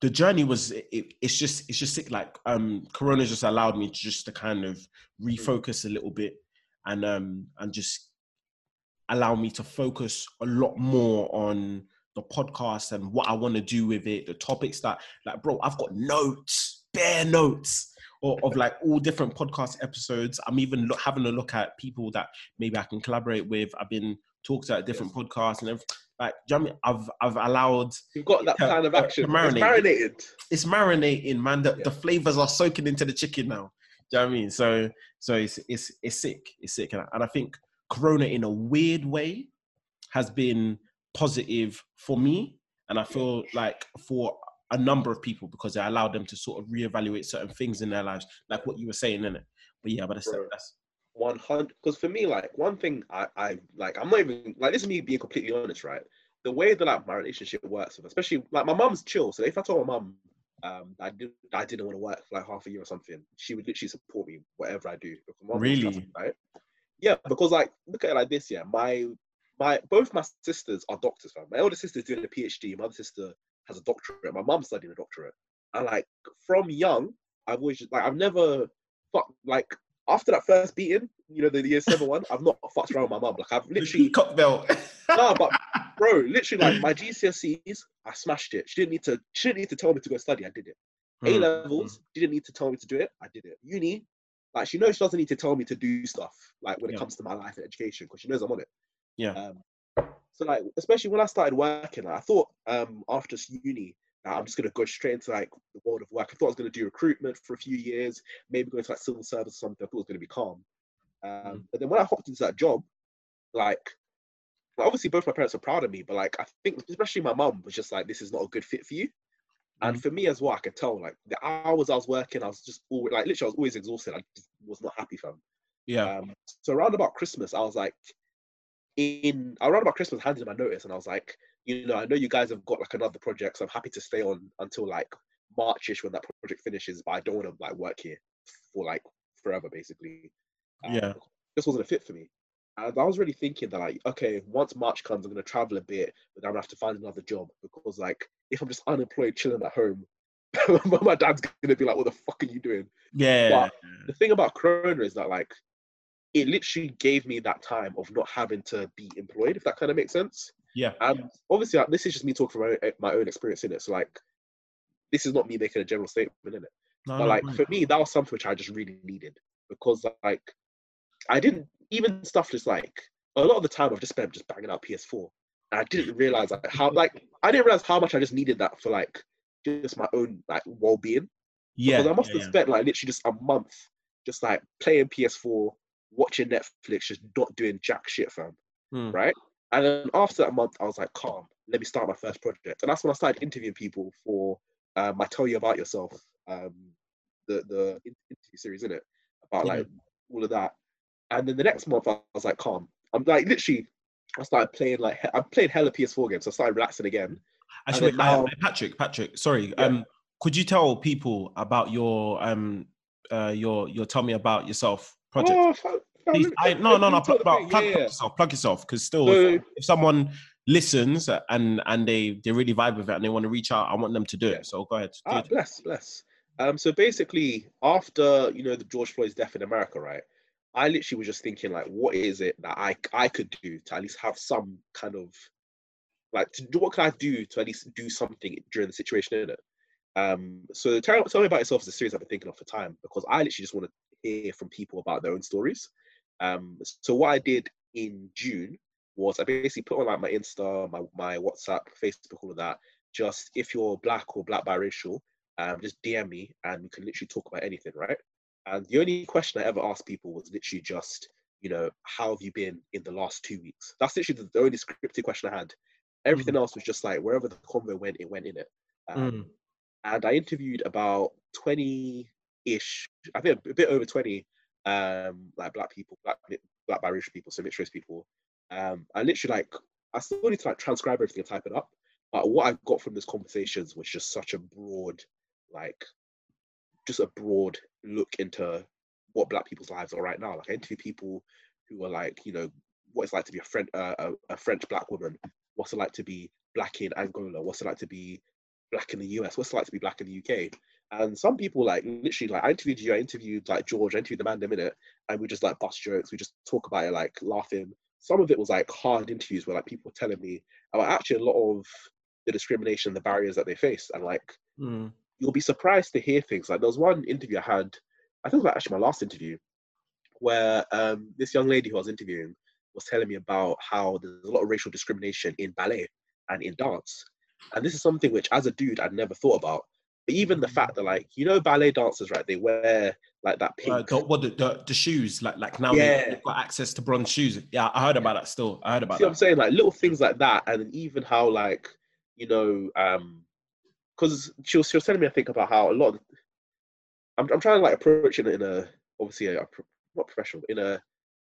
the journey was it's just sick. Like Corona just allowed me to kind of refocus a little bit and just allow me to focus a lot more on the podcast and what I want to do with it, the topics that, like, bro, I've got notes, bare notes of like all different podcast episodes. I'm even having a look at people that maybe I can collaborate with. I've been talked at different podcasts and everything. Like, do you know what I mean? I've allowed... You've got that plan of action. It's marinating, man. The flavours are soaking into the chicken now. Do you know what I mean? So it's sick. It's sick. And I think Corona, in a weird way, has been positive for me, and I feel like for a number of people, because it allowed them to sort of reevaluate certain things in their lives, like what you were saying, innit? But yeah, but that's 100. Because for me, like, one thing I like, I'm not even like, this is me being completely honest, right? The way that, like, my relationship works with, especially like my mum's chill. So if I told my mum I didn't want to work for like half a year or something, she would literally support me whatever I do. Really? Right? Yeah, because like, look at it like this, yeah. Both my sisters are doctors, fam. My elder sister's doing a PhD. My other sister has a doctorate. My mum's studying a doctorate. And like, from young, I've always just, like, I've never fucked, like, after that first beating, you know, the year 7 one, I've not fucked around with my mum. Like, I've literally... Cockbell. Nah, but bro, literally, like, my GCSEs, I smashed it. She didn't need to tell me to go study. I did it. A-levels, she didn't need to tell me to do it. I did it. Uni, like, she knows she doesn't need to tell me to do stuff, like, when it comes to my life and education, because she knows I'm on it. Yeah. So like, especially when I started working, like, I thought after uni, like, I'm just gonna go straight into like the world of work. I thought I was gonna do recruitment for a few years, maybe go into like civil service or something. I thought it was gonna be calm. But then when I hopped into that job, like obviously both my parents were proud of me, but like I think especially my mum was just like, this is not a good fit for you. And for me as well, I could tell, like, the hours I was working, I was just always, like, literally I was always exhausted. I just was not happy, fam. Yeah. So around about Christmas, I was like, I handed in my notice, and I was like, you know, I know you guys have got like another project, so I'm happy to stay on until like March-ish when that project finishes, but I don't want to like work here for like forever, basically. This wasn't a fit for me, and I was really thinking that, like, okay, once March comes, I'm going to travel a bit, but I'm going to have to find another job, because like, if I'm just unemployed chilling at home, my dad's going to be like, what the fuck are you doing? Yeah. But the thing about Corona is that, like, it literally gave me that time of not having to be employed, if that kind of makes sense. Yeah. And obviously, like, this is just me talking from my own experience, in it. So like, this is not me making a general statement, in it. No, but like, for me, that was something which I just really needed, because like, I didn't even stuff just like, a lot of the time I've just spent just banging out PS4. And I didn't realize like how much I just needed that for like just my own like well-being. Yeah. Because I must have spent like literally just a month just like playing PS4, watching Netflix, just not doing jack shit, fam, right? And then after that month, I was like, calm, let me start my first project. And that's when I started interviewing people for my Tell You About Yourself, the interview series, innit? About like all of that. And then the next month, I was like, calm. I'm like, literally, I started playing like, I played hella PS4 games, so I started relaxing again. Actually, Patrick, sorry, could you tell people about your Tell Me About Yourself project? Plug yourself, because still, if someone listens and they really vibe with it and they want to reach out, I want them to do it. So go ahead. Bless. So basically, after, you know, the George Floyd's death in America, right? I literally was just thinking, like, what is it that I could do to at least have some kind of, like, what can I do to at least do something during the situation, in it? So Tell Me About Yourself is a series I've been thinking of for time, because I literally just want to hear from people about their own stories. So what I did in June was I basically put on like my Insta, my WhatsApp, Facebook, all of that. Just if you're black or black biracial, just DM me and we can literally talk about anything, right? And the only question I ever asked people was literally just, you know, how have you been in the last 2 weeks? That's literally the only scripted question I had. Everything else was just like wherever the convo went, it went in it. And I interviewed about 20-ish, I think a bit over 20, like black people, black biracial people, so mixed race people. I literally like, I still need to like transcribe everything and type it up, but what I got from those conversations was just such a broad, like, just a broad look into what black people's lives are right now. Like, I interview people who are like, you know, what it's like to be a French black woman, what's it like to be black in Angola, what's it like to be black in the US, what's it like to be black in the UK. And some people, like, literally, like, I interviewed you, I interviewed, like, George, I interviewed the man in a minute, and we just, like, bust jokes, we just talk about it, like, laughing. Some of it was, like, hard interviews where, like, people were telling me about actually a lot of the discrimination, the barriers that they face. And, like, you'll be surprised to hear things. Like, there was one interview I had, I think it was actually my last interview, where this young lady who I was interviewing was telling me about how there's a lot of racial discrimination in ballet and in dance. And this is something which, as a dude, I'd never thought about. But even the fact that, like, you know, ballet dancers, right? They wear like that pink. The shoes, like now they've got access to bronze shoes. Yeah, I heard about that. Still, I heard about. See that. What I'm saying, like little things like that, and even how, like, you know, because she was telling me, I think, about how a lot of, I'm trying to like approach it in a obviously a not professional, in a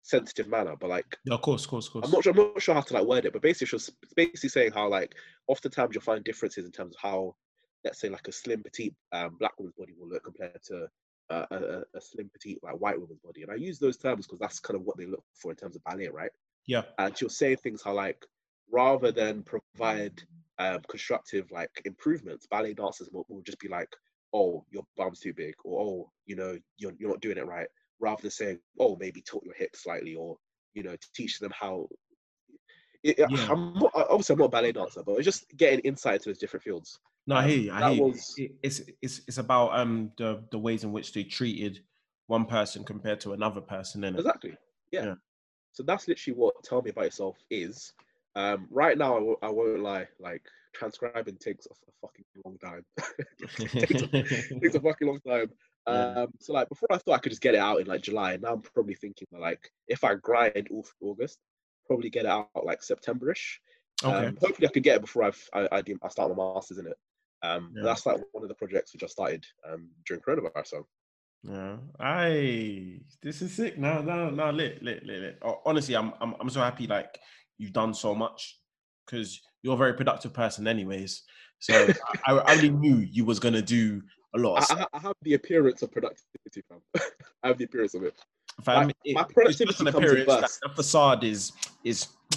sensitive manner, but like, yeah, of course. I'm not sure how to like word it, but basically she was basically saying how like oftentimes you'll find differences in terms of how, let's say, like a slim petite black woman's body will look compared to a slim petite like white woman's body. And I use those terms because that's kind of what they look for in terms of ballet, right? Yeah. And she'll say things how like, rather than provide constructive like improvements, ballet dancers will just be like, oh, your bum's too big, or oh, you know, you're not doing it right. Rather than saying, oh, maybe tilt your hips slightly, or, you know, teach them how. I'm not a ballet dancer, but it's just getting insight into those different fields. No, I hear you. It's about the ways in which they treated one person compared to another person. Isn't it? Exactly. Yeah. So that's literally what Tell Me About Yourself is. Right now, I won't lie. Like, transcribing takes a fucking long time. Takes a fucking long time. So like before, I thought I could just get it out in like July. Now I'm probably thinking that, like, if I grind all through August, probably get it out like September-ish. Okay. Hopefully I could get it before I start my masters in it. That's like one of the projects which I started during coronavirus. So yeah, this is sick. No, lit. Honestly, I'm so happy like you've done so much because you're a very productive person, anyways. So I really knew you was gonna do a lot. Of stuff. I have the appearance of productivity, fam. I have the appearance of it. Fam, like, my productivity comes in bursts. The facade is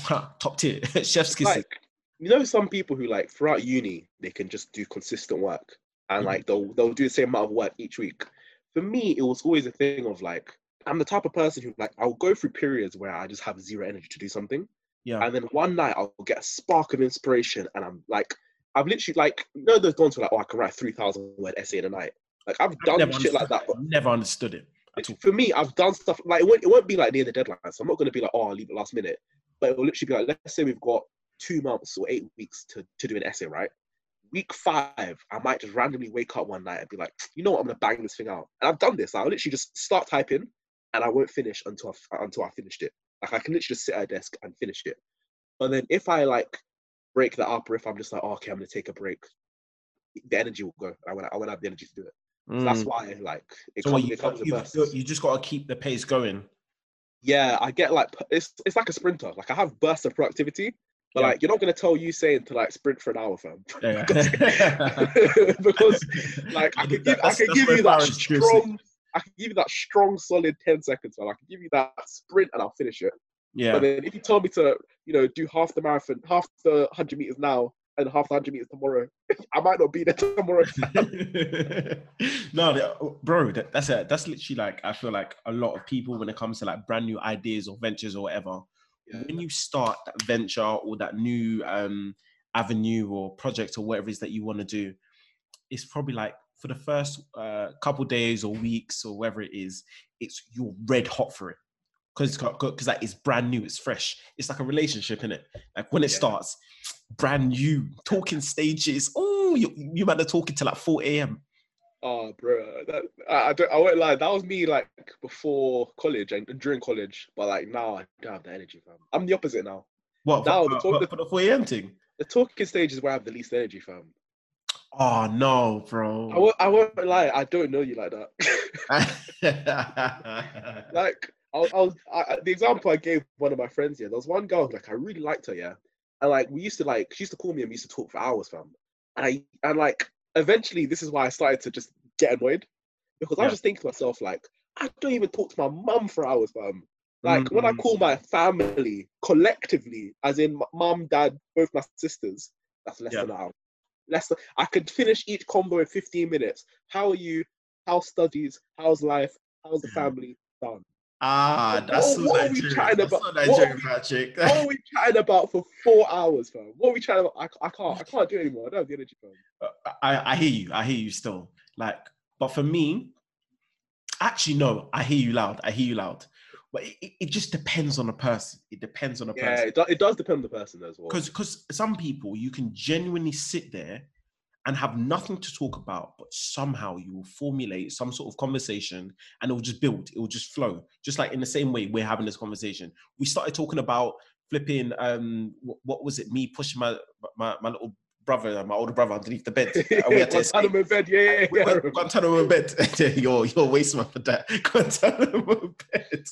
top tier. Chef's kiss. Like, you know, some people who like throughout uni they can just do consistent work and like they'll do the same amount of work each week. For me, it was always a thing of like I'm the type of person who like I'll go through periods where I just have zero energy to do something. Yeah. And then one night I'll get a spark of inspiration and I'm like I've literally like you know those ones who are like oh I can write 3,000-word essay in a night. Like I've done shit like that. But never understood it. For me, I've done stuff like it won't be like near the deadline. So I'm not going to be like oh I'll leave it last minute. But it will literally be like let's say we've got 2 months or 8 weeks to do an essay, right? Week 5, I might just randomly wake up one night and be like, you know what, I'm gonna bang this thing out. And I've done this. I'll literally just start typing and I won't finish until I finished it. Like I can literally just sit at a desk and finish it. But then if I like break that up or if I'm just like, oh, okay, I'm gonna take a break, the energy will go. I won't have the energy to do it. So that's why like you just gotta keep the pace going. Yeah, I get like it's like a sprinter. Like I have bursts of productivity. But like, you're not going to tell Usain to like sprint for an hour, fam. Yeah. because like, I can give you that strong, solid 10 seconds, man. I can give you that sprint and I'll finish it. Yeah. But then if you tell me to, you know, do half the marathon, half the 100 meters now and half the 100 meters tomorrow, I might not be there tomorrow. No, bro, that's it. That's literally like, I feel like a lot of people when it comes to like brand new ideas or ventures or whatever, when you start that venture or that new avenue or project or whatever it is that you want to do, it's probably like for the first couple days or weeks or whatever it is, it's you're red hot for it because that is brand new, it's fresh. It's like a relationship, innit? Like when it starts, brand new, talking stages. Oh, you might have talking till like 4 a.m. Oh, bro, I won't lie. That was me, like, before college and during college. But, like, now I don't have the energy, fam. I'm the opposite now. What? Now, for the 4 a.m. thing? The talking stage is where I have the least energy, fam. Oh, no, bro. I won't lie. I don't know you like that. Like, the example I gave one of my friends, yeah, there was one girl, like, I really liked her, yeah. And, like, we used to, like, she used to call me and we used to talk for hours, fam. And, like... Eventually, this is why I started to just get annoyed because I was just thinking to myself, like, I don't even talk to my mum for hours, fam. Like, when I call my family collectively, as in mum, dad, both my sisters, that's less than an hour. I could finish each combo in 15 minutes. How are you? How's studies? How's life? How's the family? Done. Ah, that's so Nigerian. That's so Nigerian, Patrick. What are we chatting about for 4 hours, fam? What are we chatting about? I can't do it anymore. I don't have the energy, fam. I hear you. I hear you still. Like, but for me, actually, no, I hear you loud. But it just depends on a person. It depends on a person. Yeah, it does depend on the person as well. Because some people, you can genuinely sit there and have nothing to talk about, but somehow you will formulate some sort of conversation and it will just build, it will just flow. Just like in the same way we're having this conversation. We started talking about flipping, what was it? Me pushing my little brother, my older brother underneath the bed. Guantanamo bed, yeah. Guantanamo bed. You're wasting my for that. Guantanamo bed.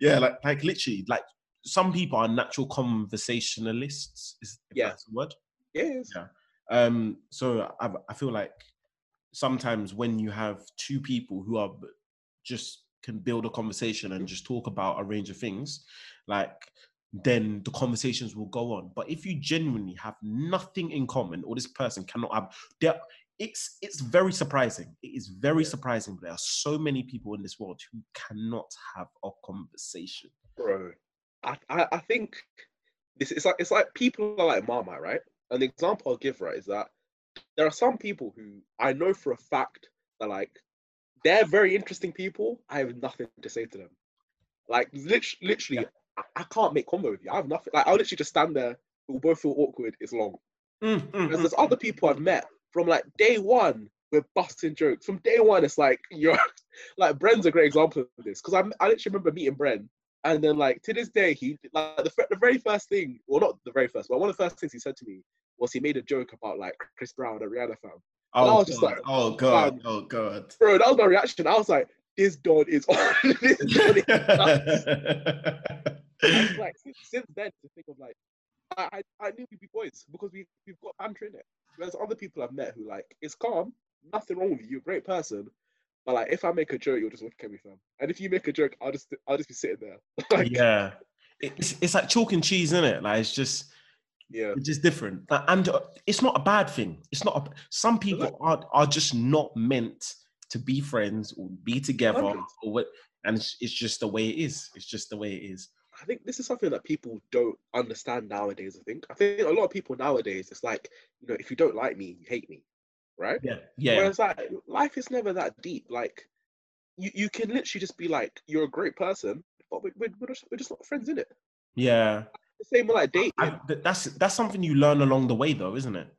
Yeah, like literally, like some people are natural conversationalists, if that's the word. Yes. Yeah. So I feel like sometimes when you have two people who are just can build a conversation and just talk about a range of things, like then the conversations will go on. But if you genuinely have nothing in common, or this person cannot have, it's very surprising. It is very surprising. There are so many people in this world who cannot have a conversation. Bro, I think this it's like people are like Marmite, right? An example I'll give, right, is that there are some people who I know for a fact that, like, they're very interesting people. I have nothing to say to them. Like, literally, I can't make combo with you. I have nothing. Like, I'll literally just stand there. We'll both feel awkward. It's long. Because there's other people I've met from, like, day one, we're busting jokes. From day one, it's like, you're... Like, Bren's a great example of this. Because I literally remember meeting Bren. And then, like, to this day, he, like, the very first thing, well, not the very first, but one of the first things he said to me was he made a joke about, like, Chris Brown and Rihanna, fam. And I was just like, oh God. Bro, that was my reaction. I was like, this dog is on. This dog is nuts. And, like, since then, to think of, like, I knew we'd be boys because we've got banter in it. Whereas other people I've met who, like, it's calm, nothing wrong with you, you're a great person. But, like, if I make a joke, you'll just look at me, fam. And if you make a joke, I'll just be sitting there. Like, yeah, it's like chalk and cheese, isn't it? Like, it's just, yeah, it's just different. Like, and it's not a bad thing. It's not. Some people are just not meant to be friends or be together, 100. Or what. And it's just the way it is. It's just the way it is. I think this is something that people don't understand nowadays. I think a lot of people nowadays, it's like, you know, if you don't like me, you hate me. Right? Yeah. Yeah. Whereas, like, life is never that deep. Like, you can literally just be like, you're a great person, but we're just not friends, innit? Yeah. The same with, like, dating. That's something you learn along the way, though, isn't it?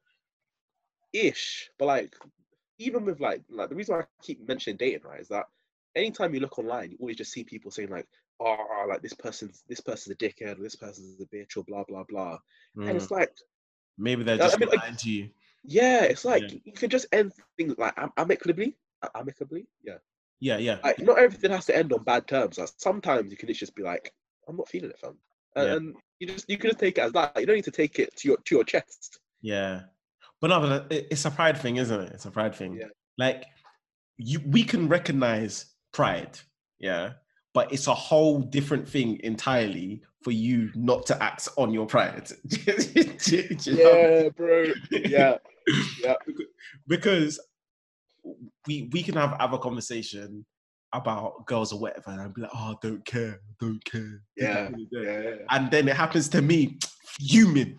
Ish. But, like, even with, like the reason why I keep mentioning dating, right, is that anytime you look online, you always just see people saying, like, oh, like, this person's a dickhead, or this person's a bitch, or blah, blah, blah. Mm. And it's like... Maybe they're just lying to you. Yeah, it's like, you can just end things, like, amicably, yeah. Yeah. Like, not everything has to end on bad terms. Like, sometimes you can just be like, I'm not feeling it, fam. And you can just take it as that. Like, you don't need to take it to your chest. Yeah. But no, but it's a pride thing, isn't it? It's a pride thing. Yeah. Like, we can recognize pride, yeah? But it's a whole different thing entirely for you not to act on your pride. Yeah, bro. Yeah. Yeah, because we can have a conversation about girls or whatever, and I'd be like, oh, don't care. Yeah. Yeah. And then it happens to me, fuming.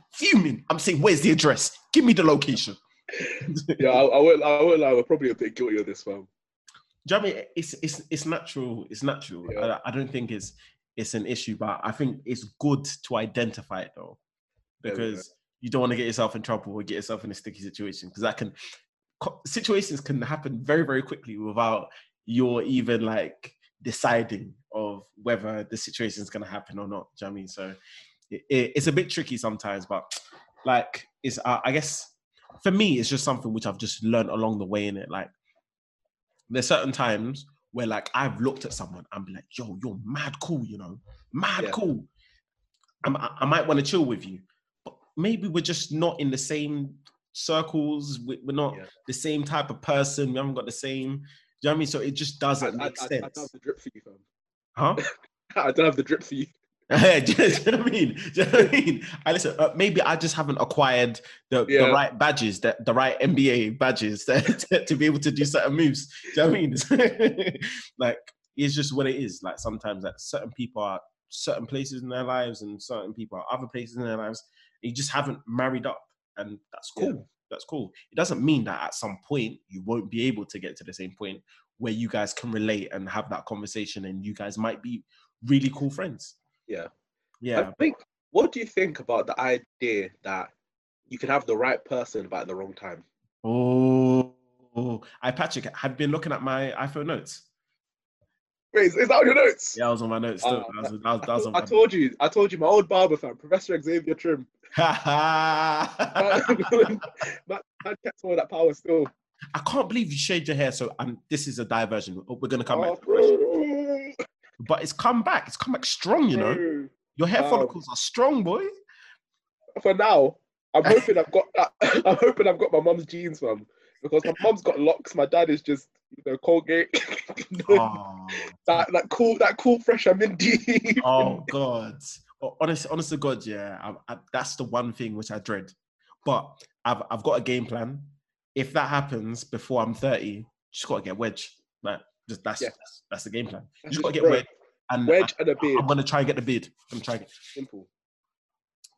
I'm saying, where's the address? Give me the location. Yeah, I won't lie, we're probably a bit guilty of this one. Do you know what I mean? It's natural. Yeah. I don't think it's an issue, but I think it's good to identify it, though, because you don't want to get yourself in trouble or get yourself in a sticky situation, because situations can happen very, very quickly without you're even, like, deciding of whether the situation is going to happen or not. Do you know what I mean? So it's a bit tricky sometimes, but, like, it's I guess for me it's just something which I've just learned along the way, in it. Like, there's certain times where, like, I've looked at someone and be like, yo, you're mad cool, you know, cool. I might want to chill with you. Maybe we're just not in the same circles. We're not the same type of person. We haven't got the same Do you know what I mean? So it just doesn't make sense. I don't have the drip for you, fam. Huh? I don't have the drip for you. Do you know what I mean? Do you know what I mean? I listen. Maybe I just haven't acquired the right badges, the right NBA badges to be able to do certain moves. Do you know what I mean? Like, it's just what it is. Like sometimes, like certain people are certain places in their lives, and certain people are other places in their lives. And you just haven't married up, and that's cool. Yeah. That's cool. It doesn't mean that at some point you won't be able to get to the same point where you guys can relate and have that conversation, and you guys might be really cool friends. Yeah. I think, what do you think about the idea that you can have the right person but at the wrong time? Oh, Patrick, have been looking at my iPhone notes. Wait, is that on your notes? Yeah, I was on my notes. I told you, my old barber fan, Professor Xavier Trim. Man kept all that power still. I can't believe you shaved your hair. So this is a diversion. We're gonna come back. Bro. But it's come back. It's come back strong, you know. Your hair follicles are strong, boy. For now, I'm hoping I've got that. I'm hoping I've got my mum's genes, fam. Because my mum's got locks. My dad is just, you know, Colgate. that cool fresh Mindy. Oh God. Honest to God, yeah. That's the one thing which I dread. But I've got a game plan. If that happens before I'm 30, just gotta get wedge. Like, just that's the game plan. You just gotta get wedge and a beard. I'm gonna try and get the beard. I'm trying. Simple.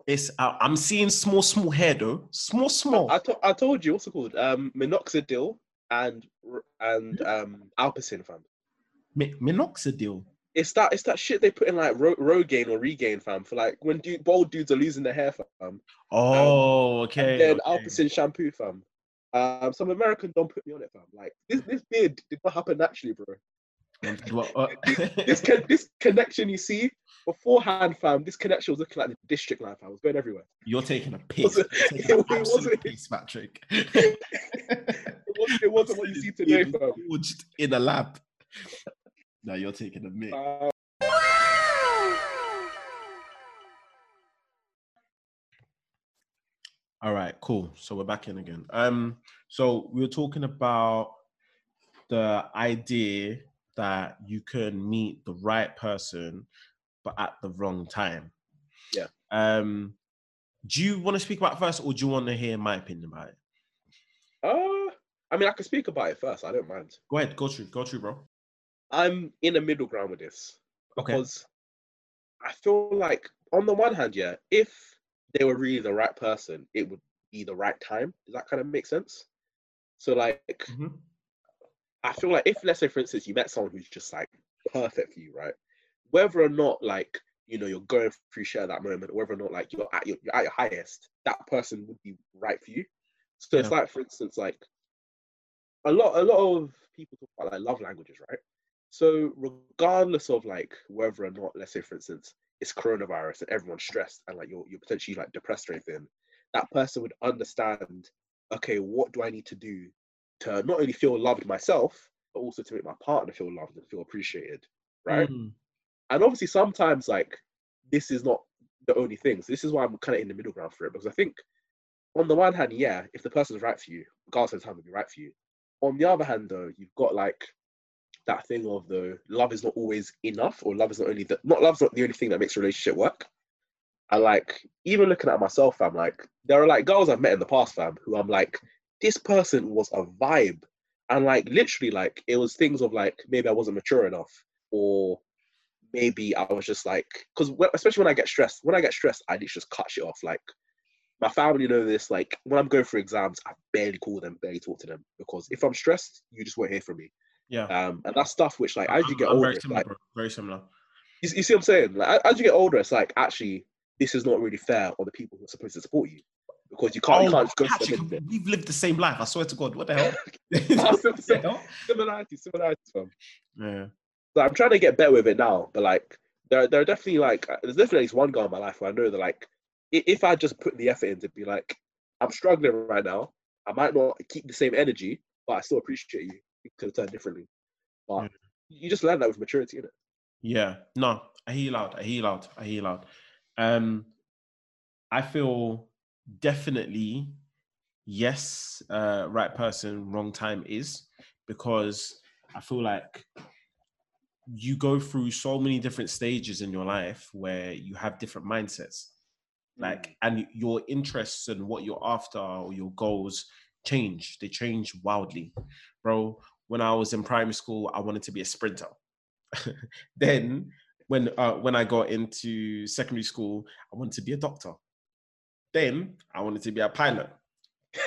It's I'm seeing small hair though. Small. I told you, what's it called? Minoxidil and Alpacin, fam. Minoxidil. It's that shit they put in like Rogaine or Regaine, fam, for like when bald dudes are losing their hair, fam. Oh, okay. And then Alpacin shampoo, fam. Some American don't put me on it, fam. Like this beard did not happen naturally, bro. This connection you see beforehand, fam. This connection was looking like the district line, fam. It was going everywhere. You're taking a piss. It wasn't Patrick. It wasn't what you see today, fam. Forged in a lab. No, you're taking a mic. All right, cool. So we're back in again. So we were talking about the idea that you can meet the right person, but at the wrong time. Yeah. Do you want to speak about it first, or do you want to hear my opinion about it? I mean, I can speak about it first. I don't mind. Go ahead. Go through, bro. I'm in a middle ground with this. Because I feel like, on the one hand, yeah, if they were really the right person, it would be the right time. Does that kind of make sense? So, like, I feel like if, let's say, for instance, you met someone who's just, like, perfect for you, right? Whether or not, like, you know, you're going through shit at that moment, or whether or not, like, you're at your highest, that person would be right for you. So it's like, for instance, like, a lot of people talk about, like, love languages, right? So regardless of, like, whether or not, let's say, for instance, it's coronavirus and everyone's stressed and, like, you're potentially, like, depressed or anything, that person would understand, okay, what do I need to do to not only feel loved myself, but also to make my partner feel loved and feel appreciated, right? Mm. And obviously sometimes, like, this is not the only thing. So this is why I'm kind of in the middle ground for it, because I think, on the one hand, yeah, if the person's right for you, regardless of the time, it'll be right for you. On the other hand, though, you've got, like, that thing of the love is not always enough, or love's not the only thing that makes a relationship work. I, like, even looking at myself, fam, like, there are, like, girls I've met in the past, fam, who I'm like, this person was a vibe, and, like, literally, like, it was things of, like, maybe I wasn't mature enough, or maybe I was just like, because especially when I get stressed I just cut shit off. Like, my family know this, like, when I'm going for exams, I barely call them, barely talk to them, because if I'm stressed, you just won't hear from me. Yeah. And that's stuff which, like, as you get older, very similar, like, bro. Very similar. You see what I'm saying? Like, as you get older, it's like, actually, this is not really fair on the people who are supposed to support you, because you can't just go to them. We've lived the same life. I swear to God. What the hell? Similarities, fam. Yeah. So I'm trying to get better with it now, but, like, there are definitely, like, there's definitely this one girl in my life where I know that, like, if I just put the effort in to be like, I'm struggling right now, I might not keep the same energy, but I still appreciate you. It could have turned differently, but you just learn that with maturity, innit? Yeah, no, I hear you loud. I feel definitely, yes, right person, wrong time is, because I feel like you go through so many different stages in your life where you have different mindsets, like, and your interests and what you're after or your goals change. They change wildly, bro. When I was in primary school, I wanted to be a sprinter. Then when I got into secondary school, I wanted to be a doctor. Then I wanted to be a pilot.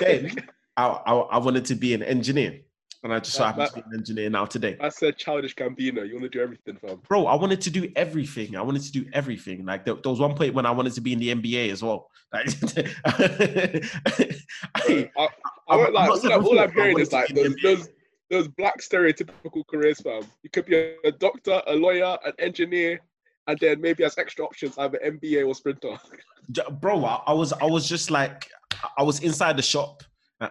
Then I wanted to be an engineer. And I just so happen to be an engineer now today. That's a childish Gambino. You want to do everything, fam. Bro, I wanted to do everything. Like, there was one point when I wanted to be in the NBA as well. Like, I won't lie. All I'm hearing is like those black stereotypical careers, fam. You could be a doctor, a lawyer, an engineer, and then maybe as extra options, either MBA or sprinter. Bro, I was just like, I was inside the shop.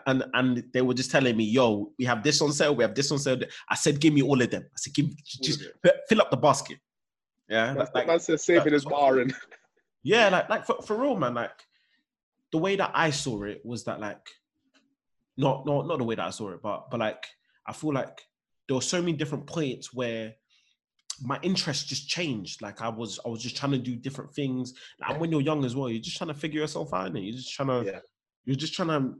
And they were just telling me, yo, we have this on sale, we have this on sale. I said, give me all of them. I said, fill up the basket. Yeah. That's a saving is barren. Yeah, like for real, man. Like, the way that I saw it was that, like, not the way that I saw it, but like, I feel like there were so many different points where my interest just changed. Like, I was just trying to do different things. And when you're young as well, you're just trying to figure yourself out, and you're just trying to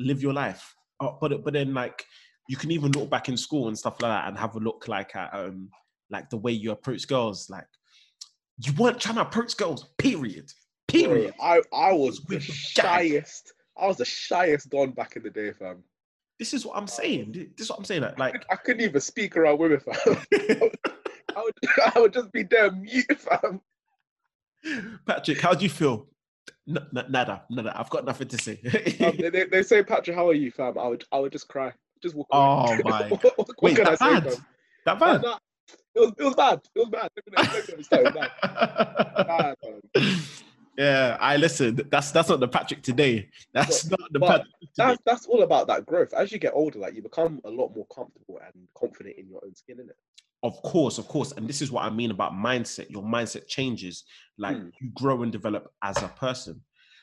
live your life. But then, like, you can even look back in school and stuff like that and have a look, like, at like the way you approach girls. Like, you weren't trying to approach girls, period. I was the shyest. I was the shyest don back in the day, fam. This is what I'm saying. Like, I couldn't even speak around women, fam. I would just be there mute, fam. Patrick, how do you feel? Nada. I've got nothing to say. They say, Patrick, how are you, fam? I would just cry. Just walk away. Oh, my. Wait, that bad? Nah. It was bad. Bad. Yeah, listen, that's not the Patrick today. That's all about that growth. As you get older, like, you become a lot more comfortable and confident in your own skin, innit? Of course. And this is what I mean about mindset. Your mindset changes. Like, you grow and develop as a person.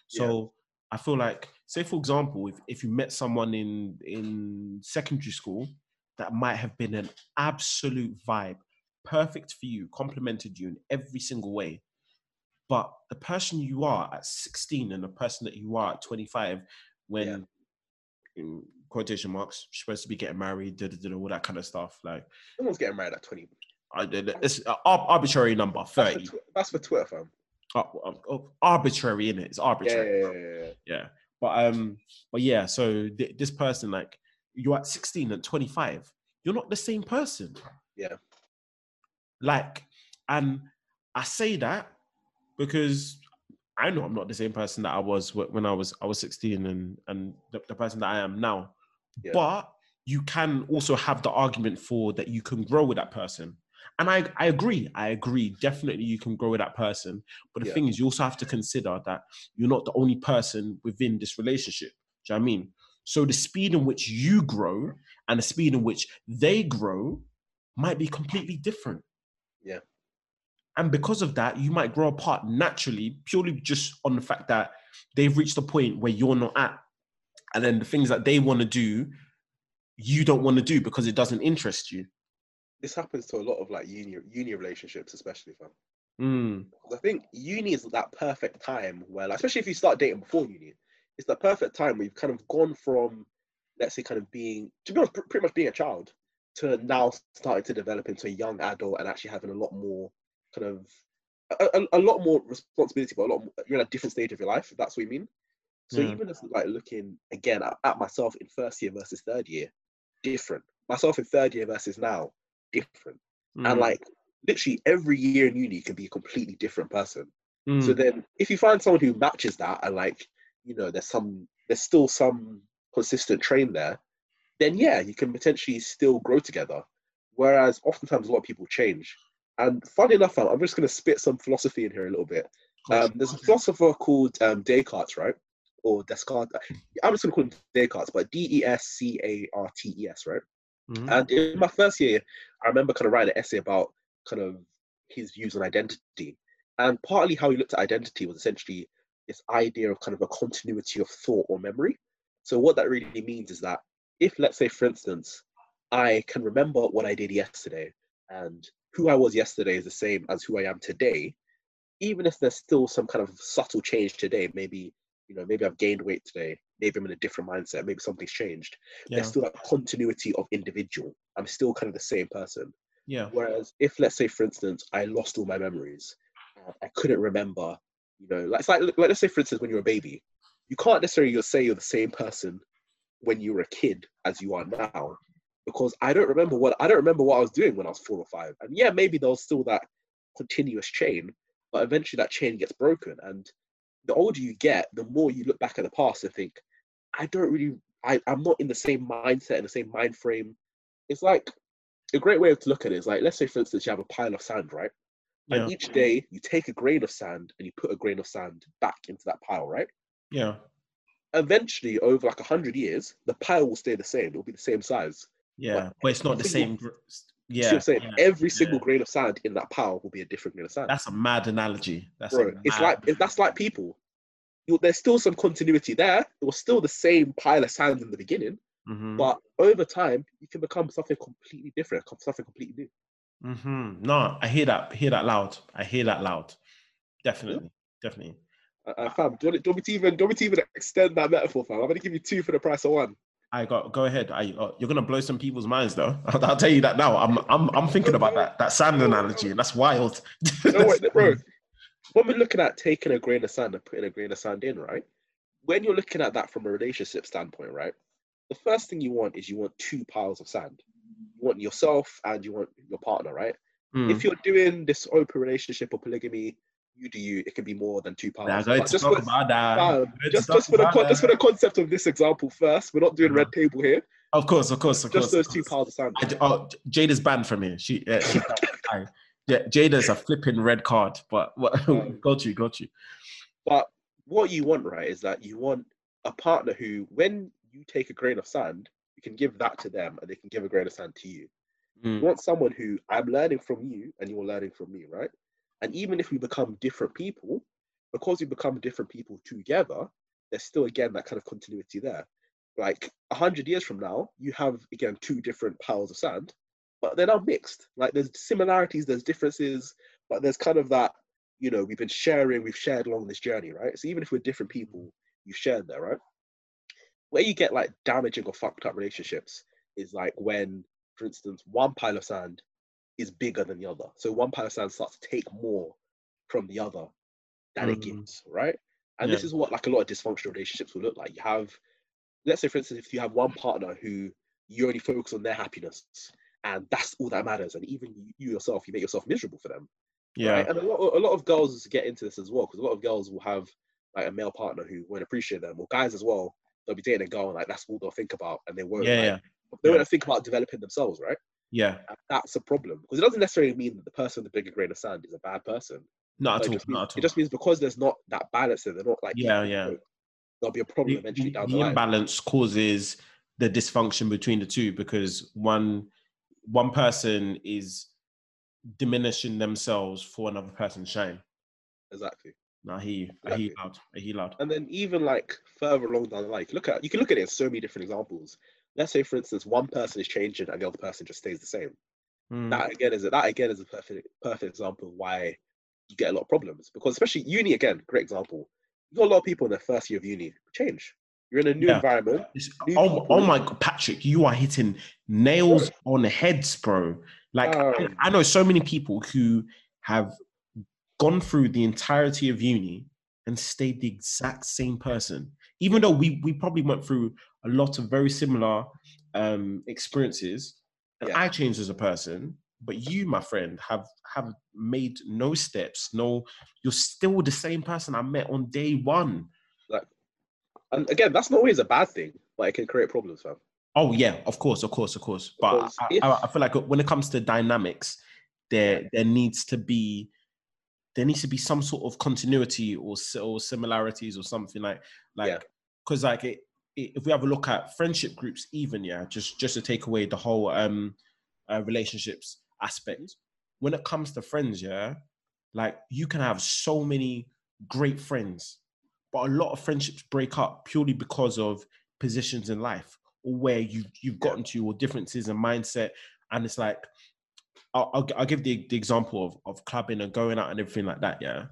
So I feel like, say, for example, if you met someone in secondary school that might have been an absolute vibe, perfect for you, complimented you in every single way. But the person you are at 16 and the person that you are at 25, when, in quotation marks, you're supposed to be getting married, all that kind of stuff. Like, no one's getting married at 20. It's an arbitrary number, 30. That's for Twitter, fam. Arbitrary, innit? It's arbitrary. Yeah. But yeah, so this person, like, you're at 16 and 25. You're not the same person. Yeah. Like, and I say that because I know I'm not the same person that I was when I was 16 and the person that I am now. Yeah. But you can also have the argument for that you can grow with that person. And I agree. Definitely you can grow with that person. But the thing is, you also have to consider that you're not the only person within this relationship. Do you know what I mean? So the speed in which you grow and the speed in which they grow might be completely different. Yeah. And because of that, you might grow apart naturally, purely just on the fact that they've reached a point where you're not at. And then the things that they want to do, you don't want to do because it doesn't interest you. This happens to a lot of, like, uni relationships, especially, fam. I think uni is that perfect time where, like, especially if you start dating before uni, it's the perfect time where you've kind of gone from, let's say, kind of being, to be honest, pretty much being a child, to now starting to develop into a young adult and actually having a lot more kind of a lot more responsibility, but a lot more, you're in a different stage of your life, if that's what you mean. So even as, like, looking again at myself in first year versus third year, different. Myself in third year versus now, different. And, like, literally every year in uni can be a completely different person. So then if you find someone who matches that and, like, you know, there's still some consistent train there, then you can potentially still grow together. Whereas oftentimes a lot of people change. And funny enough, I'm just going to spit some philosophy in here a little bit. There's a philosopher called Descartes, right? Or Descartes. I'm just going to call him Descartes, but D-E-S-C-A-R-T-E-S, right? And in my first year, I remember kind of writing an essay about kind of his views on identity. And partly how he looked at identity was essentially this idea of kind of a continuity of thought or memory. So what that really means is that if, let's say, for instance, I can remember what I did yesterday, and who I was yesterday is the same as who I am today, even if there's still some kind of subtle change today. Maybe, you know, maybe I've gained weight today, maybe I'm in a different mindset, maybe something's changed. Yeah. There's still that continuity of individual. I'm still kind of the same person. Yeah. Whereas if, let's say, for instance, I lost all my memories, I couldn't remember, you know, like let's say, for instance, when you're a baby, you can't necessarily say you're the same person when you were a kid as you are now, because I don't remember what I was doing when I was 4 or 5. And yeah, maybe there was still that continuous chain, but eventually that chain gets broken. And the older you get, the more you look back at the past and think, I'm not in the same mindset and the same mind frame. It's like a great way to look at it is like, let's say, for instance, you have a pile of sand, right? Yeah. And each day you take a grain of sand and you put a grain of sand back into that pile, right? Yeah. Eventually, over like 100 years, the pile will stay the same. It'll be the same size. Yeah, but it's not the same. Yeah, every single grain of sand in that pile will be a different grain of sand. That's a mad analogy. That's like people. There's still some continuity there. It was still the same pile of sand in the beginning, mm-hmm. but over time you can become something completely different, something completely new. Mm-hmm. No, I hear that. I hear that loud. Definitely. Fam, do you want me to even extend that metaphor, fam? I'm gonna give you 2 for the price of 1. Go ahead. You're gonna blow some people's minds, though. I'll tell you that now. I'm thinking about that sand analogy, and that's wild. No, wait, bro. When we're looking at taking a grain of sand and putting a grain of sand in, right? When you're looking at that from a relationship standpoint, right? The first thing you want 2 piles of sand. You want yourself and you want your partner, right? Mm. If you're doing this open relationship or polygamy, you do you. It can be more than 2 pounds. Nah, just for the concept of this example first, we're not doing red table here. Of course. Just those 2 pounds of sand. Jada's banned from here. She's banned. Yeah, Jada's a flipping red card. But got you. But what you want, right, is that you want a partner who, when you take a grain of sand, you can give that to them, and they can give a grain of sand to you. Mm. You want someone who, I'm learning from you, and you're learning from me, right? And even if we become different people, because we become different people together, there's still, again, that kind of continuity there. Like, 100 years from now, you have, again, 2 different piles of sand, but they're now mixed. Like, there's similarities, there's differences, but there's kind of that, you know, we've shared along this journey, right? So even if we're different people, you've shared there, right? Where you get, like, damaging or fucked up relationships is, like, when, for instance, one pile of sand is bigger than the other. So one pile of sand starts to take more from the other than it gives, right? And this is what like a lot of dysfunctional relationships will look like. You have, let's say, for instance, if you have one partner who you only focus on their happiness and that's all that matters, and even you yourself, you make yourself miserable for them. Yeah. Right? And a lot of girls get into this as well, because a lot of girls will have like a male partner who won't appreciate them, or guys as well, they'll be dating a girl and like that's all they'll think about, and they won't won't think about developing themselves, right? Yeah, that's a problem, because it doesn't necessarily mean that the person with the bigger grain of sand is a bad person. Not at all. It just means because there's not that balance, that they're not like there'll be a problem eventually down the line. The imbalance causes the dysfunction between the two, because one person is diminishing themselves for another person's shame. Exactly. No, I hear you loud. And then even like further along down the line, you can look at it in so many different examples. Let's say, for instance, one person is changing and the other person just stays the same. Mm. That again is a perfect example of why you get a lot of problems. Because especially uni, again, great example. You got a lot of people in their first year of uni change. You're in a new environment. Oh my God, Patrick, you are hitting nails on heads, bro. Like I know so many people who have gone through the entirety of uni and stayed the exact same person, even though we probably went through a lot of very similar experiences, and I changed as a person, but you, my friend, have made no steps. No, you're still the same person I met on day one. Like, and again, that's not always a bad thing, but it can create problems, fam. Oh yeah, of course. But I feel like when it comes to dynamics, there needs to be some sort of continuity or similarities or something like because if we have a look at friendship groups, even just to take away the whole relationships aspect, when it comes to friends, like you can have so many great friends, but a lot of friendships break up purely because of positions in life or where you've gotten to, or differences in mindset. And it's like, I'll give the example of clubbing and going out and everything like that. Yeah.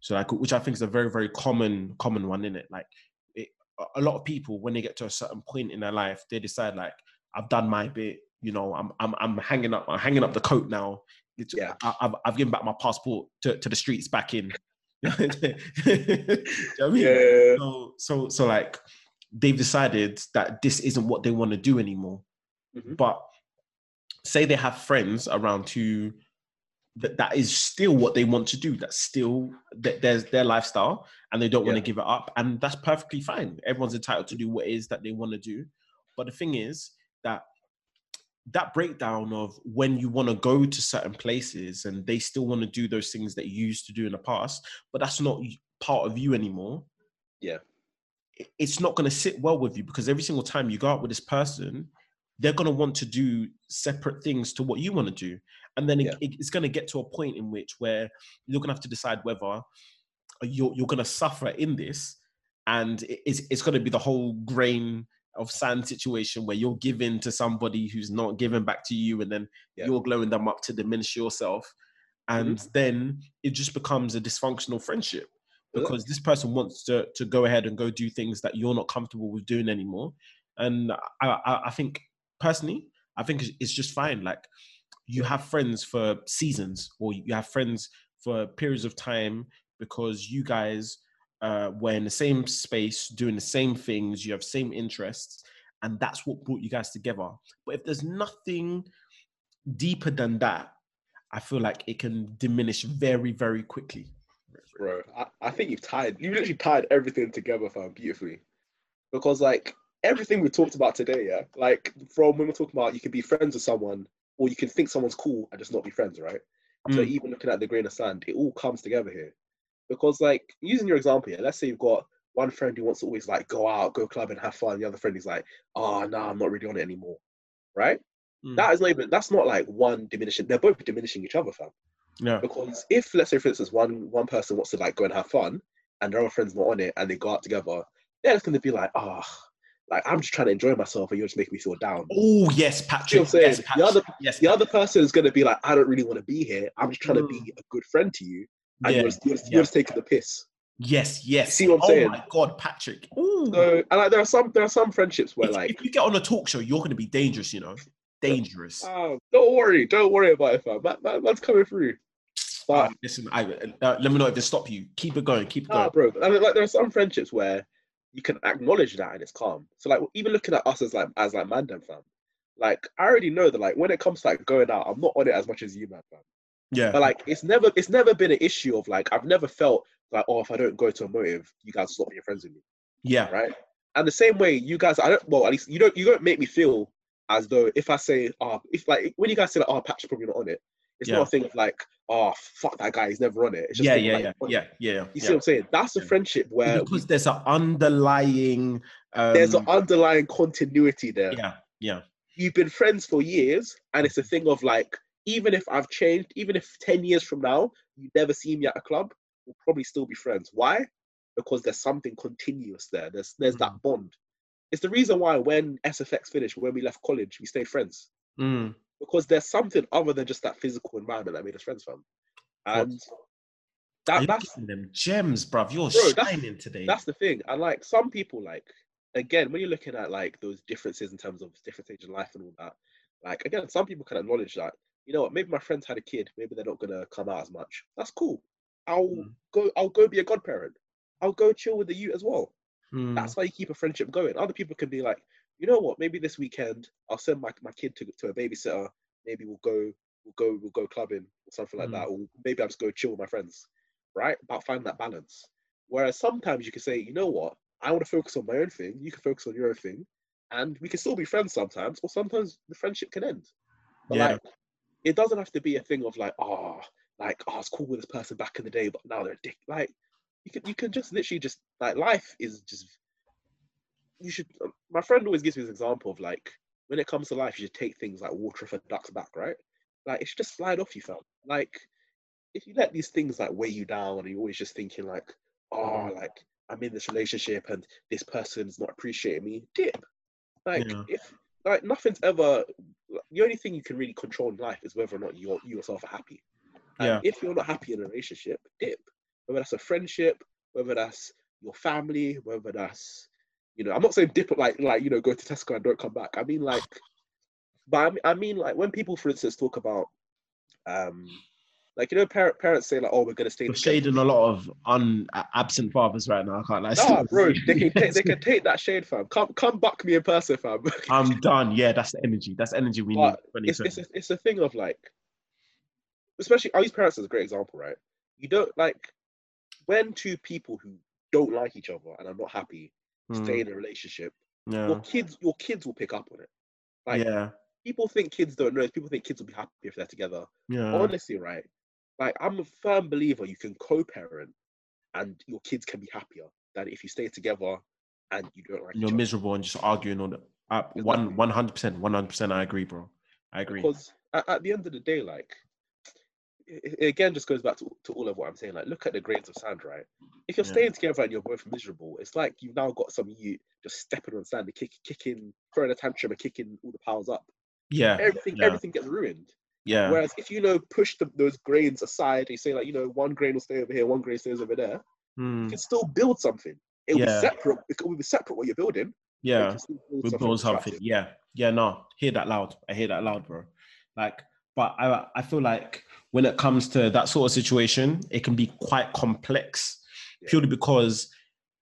So like, which I think is a very, very common one, innit? Like a lot of people, when they get to a certain point in their life, they decide like, I've done my bit, you know, I'm hanging up the coat now. I've given back my passport to the streets back in. Do you know what I mean? Yeah. So like they've decided that this isn't what they want to do anymore. Mm-hmm. But say they have friends around who that is still what they want to do. That's still there's their lifestyle, and they don't want to give it up. And that's perfectly fine. Everyone's entitled to do what it is that they want to do. But the thing is that breakdown of when you want to go to certain places and they still want to do those things that you used to do in the past, but that's not part of you anymore. Yeah. It's not going to sit well with you, because every single time you go out with this person, they're going to want to do separate things to what you want to do. And then it's going to get to a point in which where you're going to have to decide whether you're going to suffer in this, and it's going to be the whole grain of sand situation where you're giving to somebody who's not giving back to you, and then you're glowing them up to diminish yourself. And then it just becomes a dysfunctional friendship, because this person wants to go ahead and go do things that you're not comfortable with doing anymore. And I think personally, I think it's just fine. Like you have friends for seasons, or you have friends for periods of time, because you guys were in the same space, doing the same things, you have same interests, and that's what brought you guys together. But if there's nothing deeper than that, I feel like it can diminish very, very quickly. Bro, I think you've literally tied everything together, fam, beautifully. Because like everything we talked about today, yeah? Like from when we're talking about you can be friends with someone, or you can think someone's cool and just not be friends, right? Mm. So even looking at the grain of sand, it all comes together here. Because like, using your example here, let's say you've got one friend who wants to always like go out, go club and have fun. And the other friend is like, oh, no, I'm not really on it anymore. Right? Mm. That's not like one diminishing. They're both diminishing each other, fam. Yeah. Because if, let's say for instance, one person wants to like go and have fun and their other friend's not on it and they go out together, they're just going to be like, ah, oh, like I'm just trying to enjoy myself and you're just making me feel down. Oh, yes, Patrick. You know what I'm saying? Yes, Patrick. The other person is going to be like, I don't really want to be here. I'm just trying to be a good friend to you. And you're just taking the piss. Yes, yes. See what I'm saying? Oh my God, Patrick. Ooh. So, and like, there are some friendships where like if you get on a talk show, you're going to be dangerous, you know. Dangerous. Oh, don't worry about it, fam. That's coming through. But listen, let me not even stop you. Keep it going. Nah, bro. I mean, like there are some friendships where you can acknowledge that and it's calm. So like even looking at us as like Mandem, fam. Like I already know that like when it comes to like going out, I'm not on it as much as you, man, fam. Yeah, but like it's never been an issue of like I've never felt like, oh, if I don't go to a motive, you guys stop being friends with me. Yeah, right. And the same way you guys, at least you don't make me feel as though if I say, oh, if like when you guys say like, oh, Pat's probably not on it, it's not a thing of like, oh, fuck that guy, he's never on it. It's just yeah. You see what I'm saying? That's a friendship where because there's an underlying continuity there. Yeah. You've been friends for years, and it's a thing of like. Even if I've changed, even if 10 years from now, you never see me at a club, we'll probably still be friends. Why? Because there's something continuous there. There's that bond. It's the reason why when SFX finished, when we left college, we stayed friends. Mm. Because there's something other than just that physical environment that made us friends, fam. And that's them gems, bruv. You're shining today. That's the thing. And like some people, like, again, when you're looking at like those differences in terms of different stages of life and all that, like, again, some people can acknowledge that. You know what, maybe my friends had a kid, maybe they're not gonna come out as much. That's cool. I'll go be a godparent. I'll go chill with the youth as well. Mm. That's how you keep a friendship going. Other people can be like, you know what, maybe this weekend I'll send my kid to a babysitter, maybe we'll go clubbing or something like that, or maybe I'll just go chill with my friends, right? But find that balance. Whereas sometimes you can say, you know what, I want to focus on my own thing, you can focus on your own thing, and we can still be friends sometimes, or sometimes the friendship can end. But it doesn't have to be a thing of like, I was cool with this person back in the day, but now they're a dick. Like, you can just literally just, like, life is just, you should, my friend always gives me this example of like, when it comes to life, you should take things like water off a duck's back, right? Like, it should just slide off you, fam. Like, if you let these things like weigh you down and you're always just thinking like, I'm in this relationship and this person's not appreciating me, dip. Like, yeah. Like nothing's ever. The only thing you can really control in life is whether or not you yourself are happy. And yeah. If you're not happy in a relationship, dip. Whether that's a friendship, whether that's your family, whether that's, you know, I'm not saying dip like you know, go to Tesco and don't come back. I mean like, but I mean like when people, for instance, talk about, like, you know, parents say like, oh, we're gonna stay. We're shading a lot of absent fathers right now. I can't lie. Nah, bro, they can take that shade, fam. Come buck me in person, fam. I'm done. Yeah, that's the energy. That's the energy we need. It's a thing of like, especially I'll use parents as a great example, right? You don't like when two people who don't like each other and are not happy stay in a relationship. Yeah. Your kids will pick up on it. Like, yeah. People think kids don't know. People think kids will be happy if they're together. Yeah. Honestly, right? Like, I'm a firm believer you can co-parent and your kids can be happier than if you stay together and you don't like each other. You're miserable and just arguing on it. 100%, I agree, bro. I agree. Because at the end of the day, like, it again just goes back to all of what I'm saying. Like, look at the grains of sand, right? If you're staying together and you're both miserable, it's like you've now got some of you just stepping on sand and kicking, throwing a tantrum and kicking all the piles up. Yeah. Everything gets ruined. Yeah. Whereas if you push those grains aside, and you say like, you know, one grain will stay over here, one grain stays over there. You can still build something. It will be separate. It will be separate what you're building. Yeah. We build something. Yeah. Yeah. No. Hear that loud. I hear that loud, bro. Like, but I feel like when it comes to that sort of situation, it can be quite complex, purely because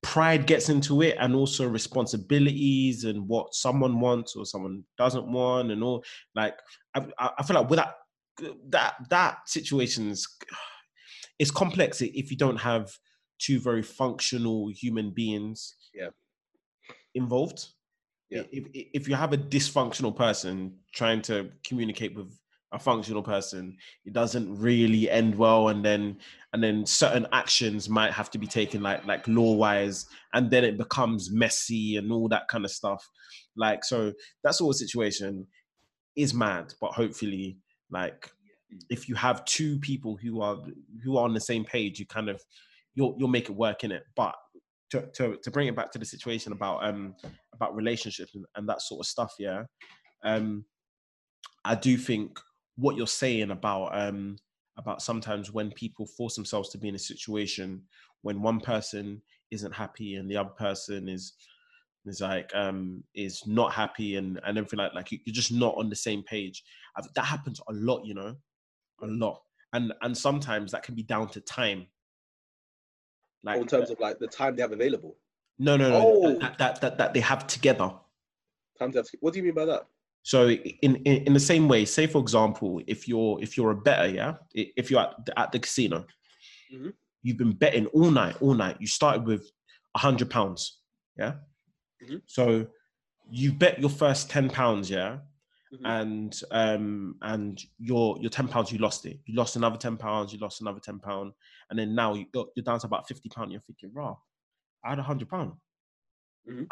pride gets into it, and also responsibilities and what someone wants or someone doesn't want, and all. Like, I feel like with that situation it's complex if you don't have two very functional human beings involved. Yeah. If you have a dysfunctional person trying to communicate with a functional person, it doesn't really end well, and then certain actions might have to be taken, like law-wise, and then it becomes messy and all that kind of stuff. Like, so that sort of situation is mad, but hopefully, like, if you have two people who are on the same page, you kind of you'll make it work, in it. But to bring it back to the situation about relationships and that sort of stuff, I do think what you're saying about sometimes when people force themselves to be in a situation when one person isn't happy and the other person is like is not happy and everything, like you're just not on the same page. That happens a lot, you know, a lot, and sometimes that can be down to time. Like, in terms of like the time they have available. No. That they have together. What do you mean by that? So in the same way, say for example, if you're a better, if you're at the casino, you've been betting all night. You started with £100, So you bet your first £10, and your £10 you lost it. You lost another £10. You lost another £10, and then now you're down to about £50. You're thinking, "Wow, I had £100.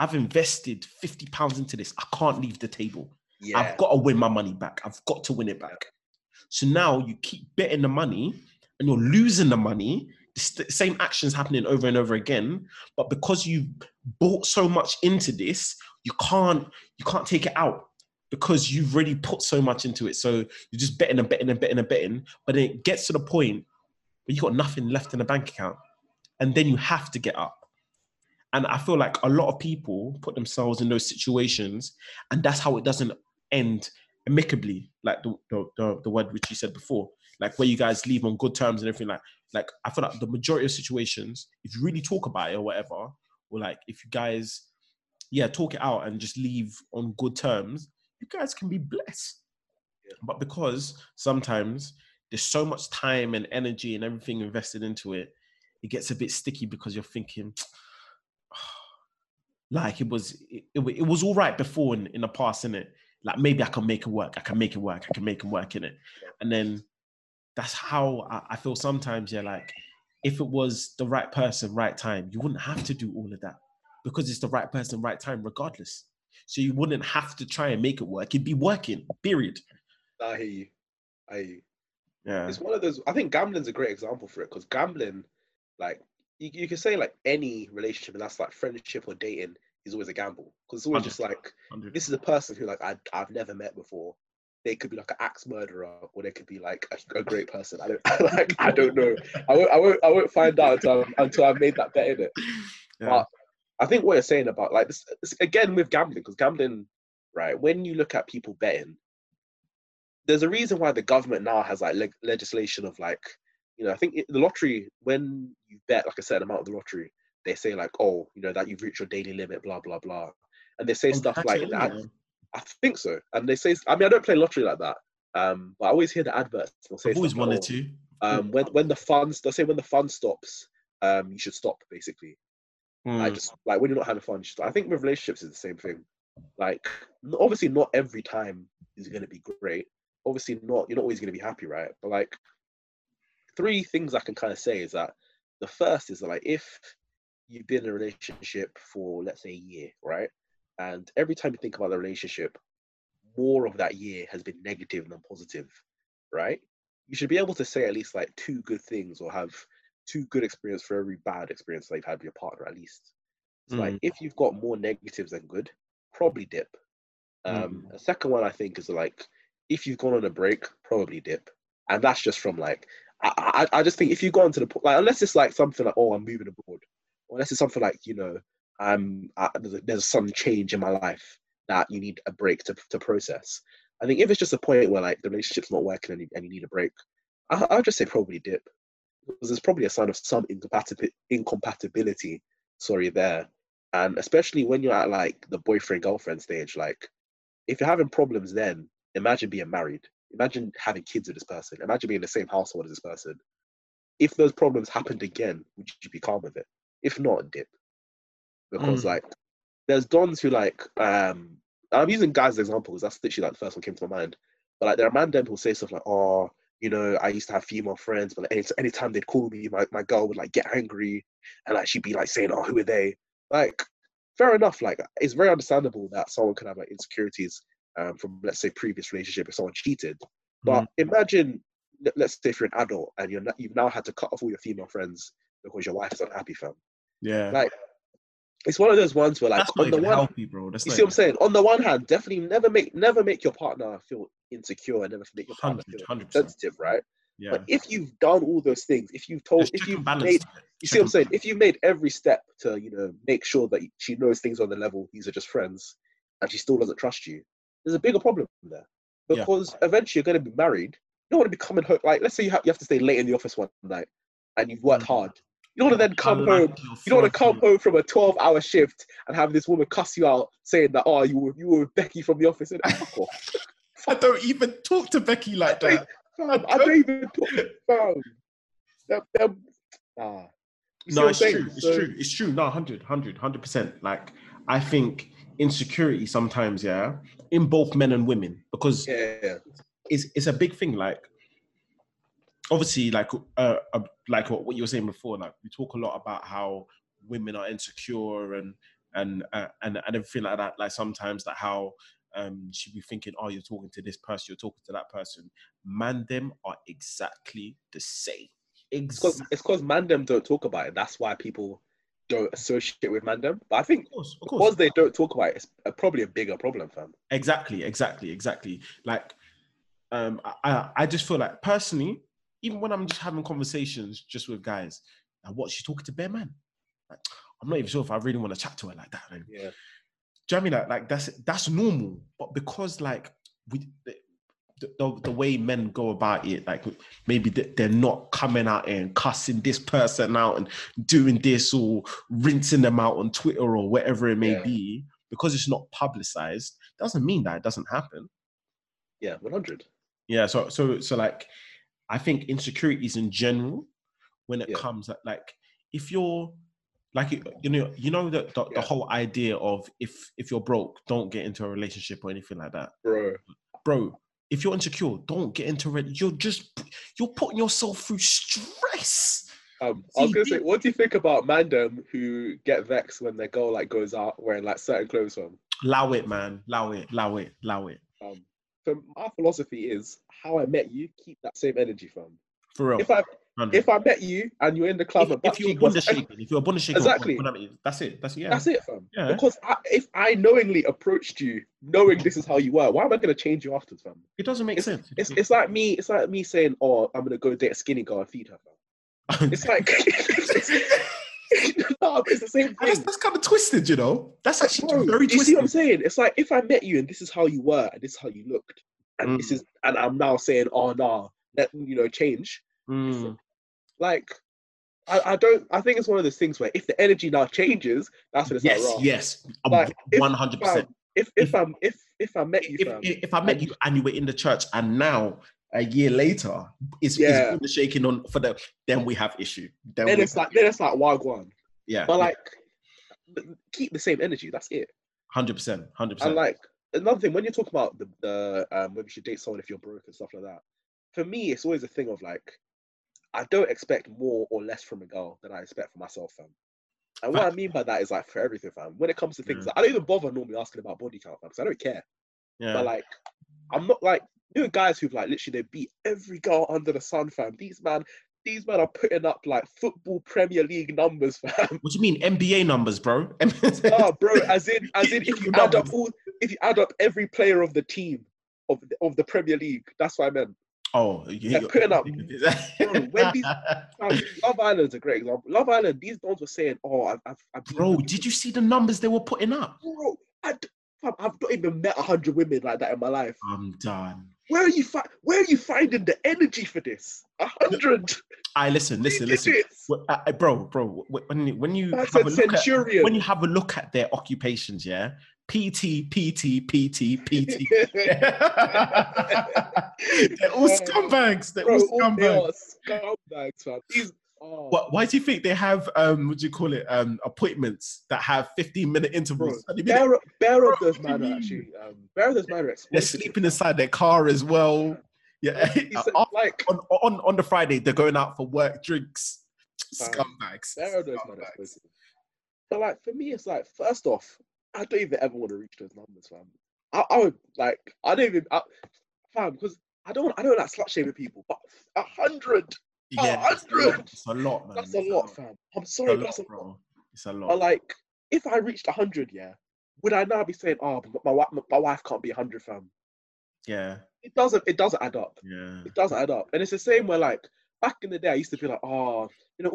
I've invested £50 into this. I can't leave the table." Yeah. I've got to win my money back. I've got to win it back. So now you keep betting the money and you're losing the money. The same action's happening over and over again. But because you bought so much into this, you can't take it out because you've really put so much into it. So you're just betting and betting and betting and betting. But it gets to the point where you've got nothing left in the bank account. And then you have to get up. And I feel like a lot of people put themselves in those situations, and that's how it doesn't end amicably, like the word which you said before, like where you guys leave on good terms and everything. Like I feel like the majority of situations, if you really talk about it or whatever, or like if you guys, talk it out and just leave on good terms, you guys can be blessed. Yeah. But because sometimes there's so much time and energy and everything invested into it, it gets a bit sticky because you're thinking, like it was all right before in the past, innit? Like maybe I can make it work. I can make it work, innit? And then that's how I feel sometimes. Yeah, like if it was the right person, right time, you wouldn't have to do all of that because it's the right person, right time, regardless. So you wouldn't have to try and make it work. It'd be working. Period. I hear you. Yeah. It's one of those. I think gambling's a great example for it because gambling, like. You can say like any relationship, and that's like friendship or dating, is always a gamble, because it's always 100. Just like 100. This is a person who like I've never met before. They could be like an axe murderer, or they could be like a great person. I don't know. I won't find out until I've made that bet in it. Yeah. But I think what you're saying about like this again with gambling, because gambling, right? When you look at people betting, there's a reason why the government now has like legislation of like, you know, I think the lottery, when you bet like a certain amount of the lottery, they say like, oh, you know, that you've reached your daily limit, blah blah blah, and they say stuff like that. I think so. And they say, I mean, I don't play lottery like that, but I always hear the adverts. I've always wanted to. When the fun stops, you should stop, basically. Like when you're not having fun, you should stop. I think with relationships is the same thing. Like, obviously not every time is going to be great. Obviously not, you're not always going to be happy, right? But like, three things I can kind of say is that the first is that, like, if you've been in a relationship for, let's say, a year, right? And every time you think about the relationship, more of that year has been negative than positive, right? You should be able to say at least like two good things, or have two good experience for every bad experience that you've had with your partner, at least. So like, if you've got more negatives than good, probably dip. A second one I think is like, if you've gone on a break, probably dip. And that's just from like, I just think if you go on to the, like, unless it's like something like, oh, I'm moving abroad, or unless it's something like, you know, there's some change in my life that you need a break to process. I think if it's just a point where like the relationship's not working and you need a break, I'll just say probably dip, because there's probably a sign of some incompatibility there. And especially when you're at like the boyfriend girlfriend stage, like if you're having problems, then imagine being married, imagine having kids with this person, imagine being in the same household as this person. If those problems happened again, would you be calm with it? If not, dip. Because like, there's dons who like, I'm using guys as examples, that's literally like the first one came to my mind. But like, there are man them who'll say stuff like, oh, you know, I used to have female friends, but like, anytime they'd call me, my girl would like get angry, and like she'd be like saying, oh, who are they? Like, fair enough. Like, it's very understandable that someone could have like insecurities from, let's say, previous relationship if someone cheated. But imagine, let's say if you're an adult and you've now had to cut off all your female friends because your wife is unhappy, fam. Yeah. Like, it's one of those ones where, like, that's on the one, healthy, bro. That's, you see what I'm saying? On the one hand, definitely never make your partner feel insecure, and never make your partner feel sensitive, right? Yeah. But if you've done all those things, see what I'm saying? If you've made every step to, you know, make sure that she knows things on the level, these are just friends, and she still doesn't trust you, there's a bigger problem there, because eventually you're going to be married. You don't want to be coming home. Like, let's say you have to stay late in the office one night, and you've worked hard. You don't want to then come home. You don't want to come home from a 12-hour shift and have this woman cuss you out saying that, oh, you were with Becky from the office. And I don't even talk to Becky like that. I don't even talk to her. No, it's true. It's true. No, 100%. Like, I think insecurity sometimes, yeah, in both men and women, because it's a big thing. Like, obviously, like what you were saying before, like, we talk a lot about how women are insecure and everything like that. Like, sometimes that how should be thinking, oh, you're talking to this person, you're talking to that person. Man them are exactly the same. Exactly. It's because man them don't talk about it. That's why people don't associate with man them. But I think of course. Because they don't talk about it, it's probably a bigger problem, fam. Exactly. Like, I just feel like, personally, even when I'm just having conversations just with guys, like, what, she's talking to bare man? Like, I'm not even sure if I really want to chat to her like that. Like, yeah. Do you know what I mean? Like that's normal. But because, like, the way men go about it, like, maybe they're not coming out and cussing this person out and doing this, or rinsing them out on Twitter or whatever it may be, because it's not publicized, doesn't mean that it doesn't happen. Yeah, 100. Yeah, so like, I think insecurities in general, when it comes at, like, if you're like, you know the whole idea of if you're broke, don't get into a relationship or anything like that. Bro, if you're insecure, don't get into it. You're putting yourself through stress. I was gonna say, what do you think about mandem who get vexed when their girl like goes out wearing like certain clothes on? Allow it. So my philosophy is, how I met you, keep that same energy, fam. For real. If I If I met you and you're in the club, if you're Bundesliga, exactly. That's it. That's it, fam. Yeah. Because if I knowingly approached you, knowing this is how you were, why am I going to change you afterwards, fam? It doesn't make sense. It's like me saying, "Oh, I'm going to go date a skinny girl and feed her." Fam. It's like no, it's the same thing. That's kind of twisted, you know. That's actually very twisted. You see what I'm saying? It's like if I met you and this is how you were and this is how you looked, and and I'm now saying, "Oh, nah, that change." Mm. Like, I think it's one of those things where if the energy now changes, that's when it's wrong. Yes, like, 100%. If I met you and you were in the church, and now a year later is the shaking on for them, then we have issue. Then it's like wagwan. Yeah, but keep the same energy. That's it. 100%. And another thing, when you talk about the whether you should date someone if you're broke and stuff like that, for me it's always a thing of I don't expect more or less from a girl than I expect for myself, fam. And what I mean by that is for everything, fam. When it comes to things, I don't even bother normally asking about body count, fam, because I don't care. Yeah. But I'm not guys who've literally they beat every girl under the sun, fam. These men are putting up football Premier League numbers, fam. What do you mean NBA numbers, bro? No, bro. As in, if you add up every player of the team of the Premier League, that's what I meant. Oh, yeah. They're putting up. Bro, Love Island's a great example. Love Island, these dons were saying, "Oh, I've bro, did you see the numbers they were putting up? Bro, I've not even met 100 women like that in my life. I'm done. Where are you finding the energy for this? 100. I listen. Bro. When you have a look at their occupations, yeah. PT. They're all scumbags. They are scumbags, man. Why do you think they have appointments that have 15-minute intervals? Bear of those men are they're sleeping inside their car as well. Yeah. On the Friday, they're going out for work, drinks. Scumbags. Bear of those men are expensive. But for me, it's first off, I don't even ever want to reach those numbers, fam. Because I don't like slut shaming people, but 100, yeah, 100, it's a lot, man. That's a lot, fam. I'm sorry, but that's a lot. It's a lot. But if I reached 100, yeah, would I now be saying, "Oh, but my wife can't be 100, fam"? Yeah. It doesn't add up. Yeah. It doesn't add up, and it's the same where back in the day, I used to be all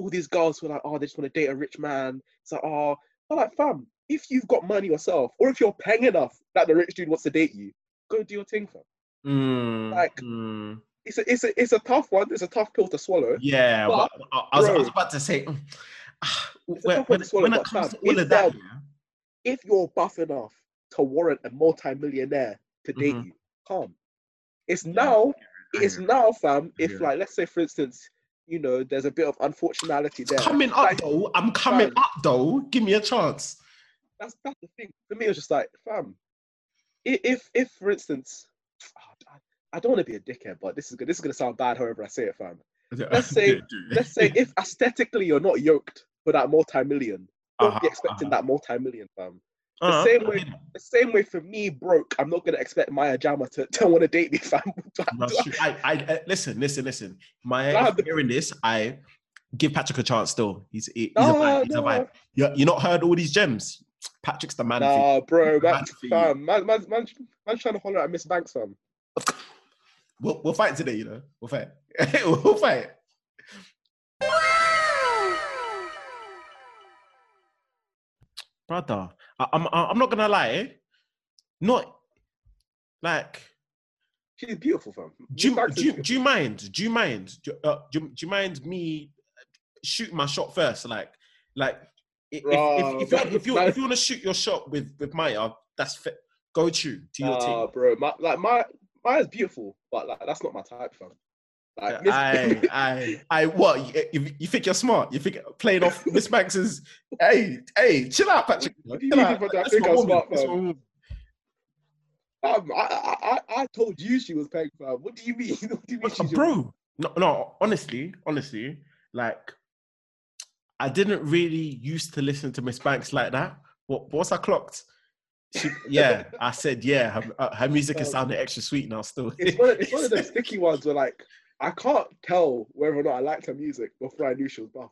these girls who were "Oh, they just want to date a rich man." It's fam. If you've got money yourself, or if you're paying enough that the rich dude wants to date you, go do your thing, fam. It's a tough one. It's a tough pill to swallow. Yeah, but, I was about to say, if you're buff enough to warrant a multi-millionaire to date you, calm. It's now, fam. If let's say, for instance, there's a bit of unfortunality there. I'm coming up though. Give me a chance. That's the thing. For me, it was just fam. If for instance, I don't want to be a dickhead, but this is gonna sound bad. However, I say it, fam. Let's say if aesthetically you're not yoked for that multi-million, don't be expecting that multi-million, fam. The same way for me, broke. I'm not gonna expect Maya Jama to want to date me, fam. Listen. Maya, hearing this, I give Patrick a chance. Still, he's a vibe. You're not heard all these gems. Patrick's the man. Nah, bro, man's trying to holler at Miss Banks, fam. We'll fight today, We'll fight. We'll fight. Brother, I'm not gonna lie. Not she's beautiful, fam. Do you mind me shoot my shot first? If you want to shoot your shot with Maya, that's fit. Go to your team. Bro, Maya's beautiful, but that's not my type, fam. What? You think you're smart? You think playing off Miss Banks is? Hey, chill out, Patrick. I told you she was pegged, fam. What do you mean? Bro, no. Honestly, I didn't really used to listen to Miss Banks like that. Once I clocked, I said, her music is sounding extra sweet now still. It's one of those sticky ones where I can't tell whether or not I liked her music before I knew she was buff.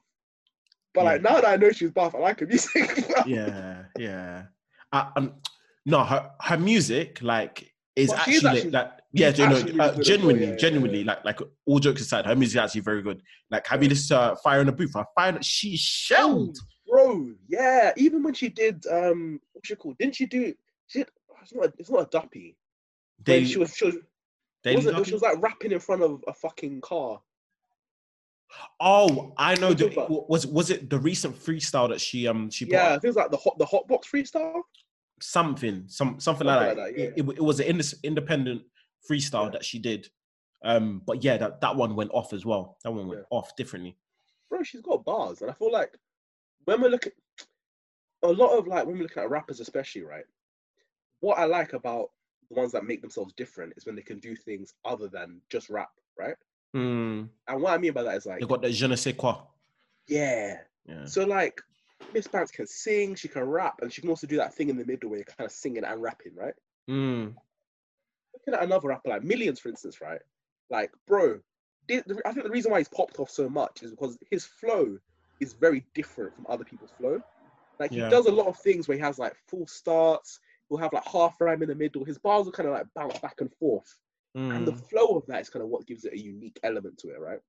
But like now that I know she's buff, I like her music. Yeah, yeah. No, her music like is actually like genuinely like all jokes aside, her music is actually very good. Like, have you listened to Fire in the Booth? I find she shelled, bro. Yeah, even when she did what's she called? Didn't she do? She did, it's not a duppy. She was like rapping in front of a fucking car. Oh, I know. Was it the recent freestyle that she bought? Yeah, I think it was like the hot box freestyle. Something like that. Yeah. It was an independent freestyle that she did. But yeah, that one went off as well. That one went off differently. Bro, she's got bars, and I feel like when we're looking, a lot of like when we're looking at rappers, especially, right. What I like about the ones that make themselves different is when they can do things other than just rap, right? Mm. And what I mean by that is like... They've got the je ne sais quoi. Yeah. So like, Miss Banks can sing, she can rap, and she can also do that thing in the middle where you're kind of singing and rapping, right? Mm. Looking at another rapper like Millions, for instance, right? Like, bro, I think the reason why he's popped off so much is because his flow is very different from other people's flow. Like, he does a lot of things where he has like full starts, he'll have like half rhyme in the middle, his bars will kind of like bounce back and forth. And the flow of that is kind of what gives it a unique element to it, right?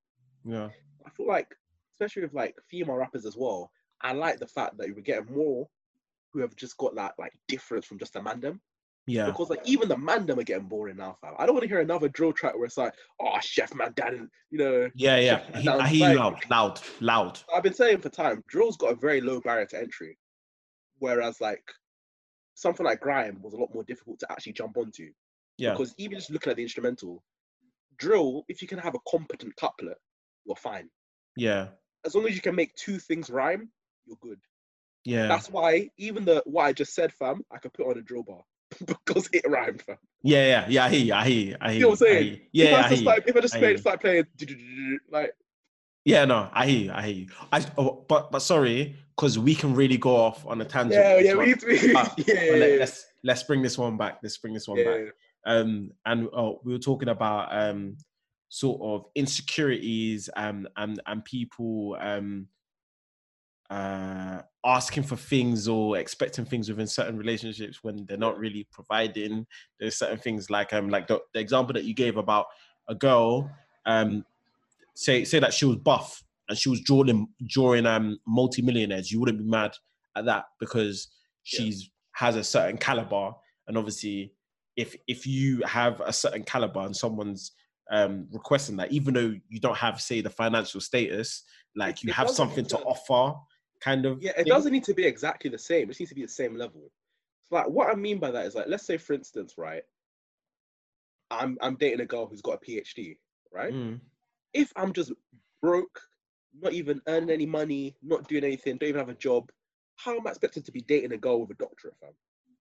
Yeah. I feel like, especially with like female rappers as well, I like the fact that we're getting more who have just got that like difference from just the mandem. Yeah. Because like even the mandem are getting boring now, fam. I don't want to hear another drill track where it's like, oh, Chef Mandan, you know. Yeah, yeah. I hear you loud. I've been saying for time, drill's got a very low barrier to entry. Whereas like something like grime was a lot more difficult to actually jump onto. Yeah. Because even just looking at the instrumental, drill, if you can have a competent couplet, you're fine. Yeah. As long as you can make two things rhyme, you're good. Yeah. That's why even what I just said, fam, I could put on a drill bar because it rhymed, fam. Yeah. I hear you. You know what I'm saying? If I just start playing, like. Yeah, no, I hear you. But sorry, because we can really go off on a tangent. Yeah, we need to. Let's bring this one back. Let's bring this one back. And we were talking about sort of insecurities and people asking for things or expecting things within certain relationships when they're not really providing. There's certain things like the example that you gave about a girl say that she was buff and she was drawing multi-millionaires. You wouldn't be mad at that because she has a certain caliber, and obviously. If you have a certain caliber and someone's requesting that, even though you don't have, say, the financial status, like you have something to offer, kind of. Yeah, it doesn't need to be exactly the same. It just needs to be the same level. So, like, what I mean by that is, like, let's say, for instance, right, I'm dating a girl who's got a PhD, right? Mm. If I'm just broke, not even earning any money, not doing anything, don't even have a job, how am I expected to be dating a girl with a doctorate, fam?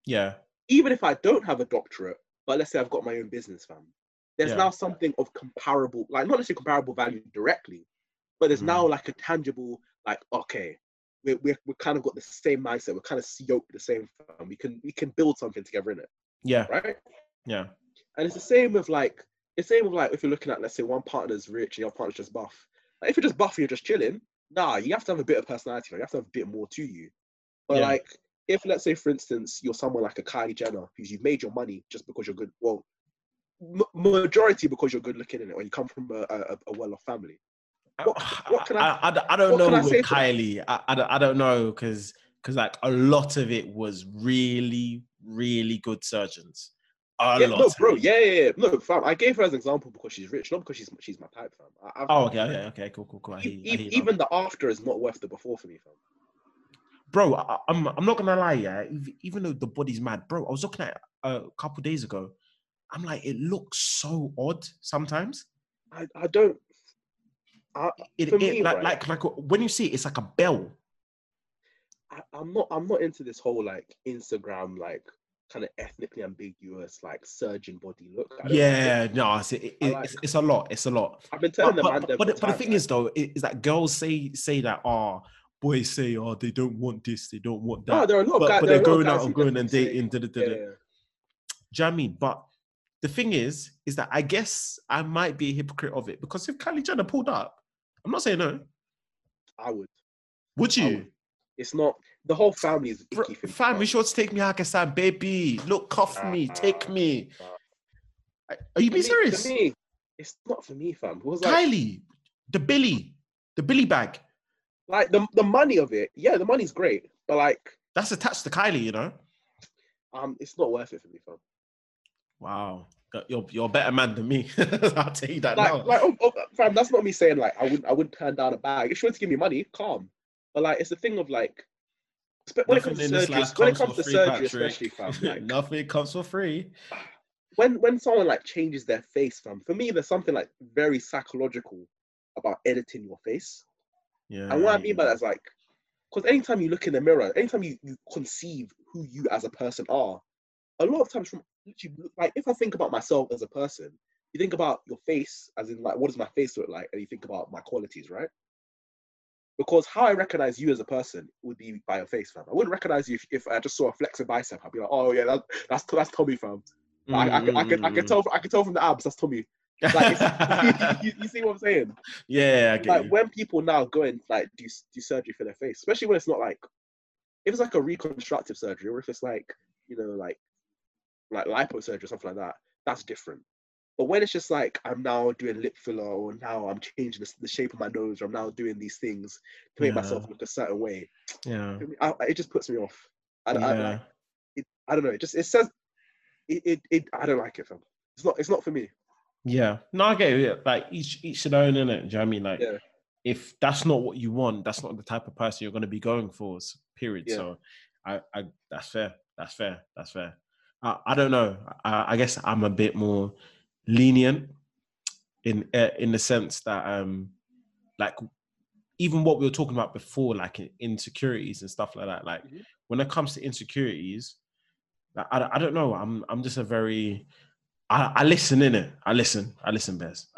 Yeah. Even if I don't have a doctorate, but let's say I've got my own business, fam, there's now something of comparable, like not necessarily comparable value directly, but there's now like a tangible, like, okay, we're kind of got the same mindset, we're kind of yoked the same, fam. We can build something together in it. Yeah. Right? Yeah. And it's the same with like if you're looking at, let's say, one partner's rich and your partner's just buff. Like, if you're just buff and you're just chilling, nah, you have to have a bit of personality, right? You have to have a bit more to you. But like, if, let's say, for instance, you're someone like a Kylie Jenner, who's you've made your money just because you're good, well, majority because you're good looking in it, or you come from a well-off family. What can I say with Kylie. I don't know, because like a lot of it was really, really good surgeons. A lot. No, bro. Yeah. No, fam. I gave her as an example because she's rich, not because she's my type, fam. Okay. Cool. Even the after is not worth the before for me, fam. Bro, I'm not gonna lie, yeah. Even though the body's mad, bro, I was looking at it a couple days ago. I'm like, it looks so odd sometimes. Like when you see it, it's like a bell. I'm not into this whole like Instagram like kind of ethnically ambiguous like surgeon body look. It's a lot. It's a lot. I've been telling them, but the thing is though, is that girls say that boys say, oh, they don't want this, they don't want that. No, there are a lot of guys, but they're going out and dating. Do you know what I mean? But the thing is that I guess I might be a hypocrite of it, because if Kylie Jenner pulled up, I'm not saying no. I would. Would you? Would. It's not, the whole family is icky for me. Fam, you should take me like I said, baby. Look, cuff me, take me. Are you being serious? For me, it's not for me, fam. Kylie, like, the Billy bag. Like the money of it. Yeah, the money's great, but like. That's attached to Kylie, you know? It's not worth it for me, fam. Wow, you're a better man than me. I'll tell you that now. Like, fam, that's not me saying like I wouldn't turn down a bag. If she wants to give me money, calm. But like, it's the thing of like, when nothing it comes to surgery, especially, fam. Like, nothing comes for free. When someone like changes their face, fam, for me, there's something like very psychological about editing your face. Yeah. And what I mean by that is like, because anytime you look in the mirror, anytime you conceive who you as a person are, a lot of times from like, if I think about myself as a person, you think about your face, as in like, what does my face look like? And you think about my qualities, right? Because how I recognize you as a person would be by your face, fam. I wouldn't recognize you if I just saw a flexor bicep. I'd be like, oh yeah, that's Tommy, fam. Like, I can tell from the abs, that's Tommy. Like, you see what I'm saying? Yeah, I get like you. When people now go and like do surgery for their face, especially when it's not like, if it's like a reconstructive surgery, or if it's like, you know, like liposurgery or something like that, that's different. But when it's just like, I'm now doing lip filler, or now I'm changing the shape of my nose, or I'm now doing these things to make myself look a certain way. Yeah, it just puts me off. I don't know. It I don't like it, fam. It's not for me. Yeah. No, I get it. Like each their own, innit? Do you know what I mean? Like if that's not what you want, that's not the type of person you're going to be going for, period. Yeah. So I that's fair. That's fair. I don't know. I guess I'm a bit more lenient in the sense that like even what we were talking about before, like insecurities and stuff like that. Like when it comes to insecurities, like, I don't know. I'm just a very I listen in it. I listen best.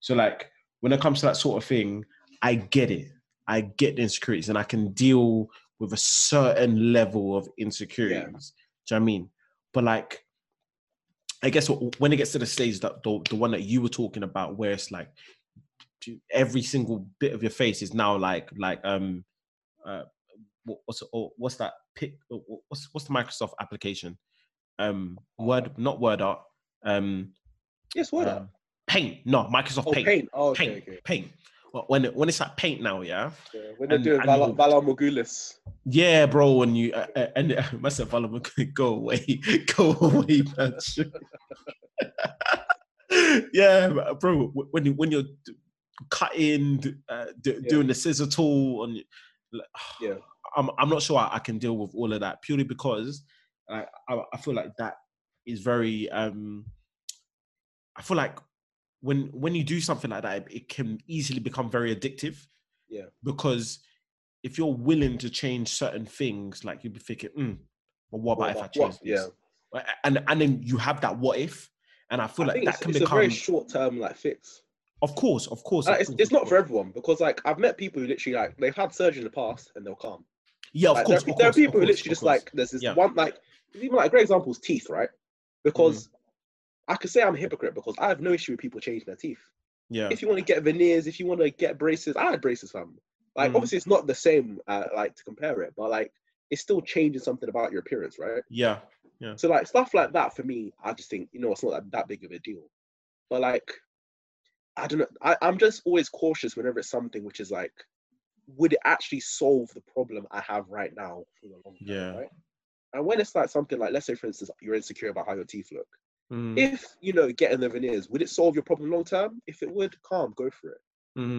So like when it comes to that sort of thing, I get it. I get the insecurities, and I can deal with a certain level of insecurities. Yeah. Do you know what I mean? But like, I guess when it gets to the stage that the one that you were talking about, where it's like every single bit of your face is now what's that? What's the Microsoft application? Word, not Word Art. Yes, Word Art. Paint. No, Microsoft Paint. Paint. Oh, Paint. When it's like Paint now, yeah when they're doing Valar Morghulis. Yeah, bro, when you and myself, Valar Morghulis, go away, man. Yeah, bro, when you're cutting, doing the scissor tool, and I'm not sure I can deal with all of that, purely because like I feel like that is very I feel like. When you do something like that, it can easily become very addictive. Yeah. Because if you're willing to change certain things, like you'd be thinking, well, what about if I change this? Yeah. And then you have that what if. And I feel like that can become a very short term like fix. Of course. It's not for everyone, because like I've met people who literally like they've had surgery in the past and they'll calm. Yeah, of course. There are people who literally just like there's this one like even like a great example is teeth, right? Because I could say I'm a hypocrite because I have no issue with people changing their teeth. Yeah. If you want to get veneers, if you want to get braces, I had braces, fam. Like, obviously, it's not the same, like, to compare it, but, like, it's still changing something about your appearance, right? Yeah. Yeah. So, like, stuff like that, for me, I just think, you know, it's not that big of a deal. But, like, I don't know. I'm just always cautious whenever it's something which is, like, would it actually solve the problem I have right now for the long term, right? And when it's, like, something like, let's say, for instance, you're insecure about how your teeth look. If, you know, getting the veneers, would it solve your problem long term? If it would, calm, go for it.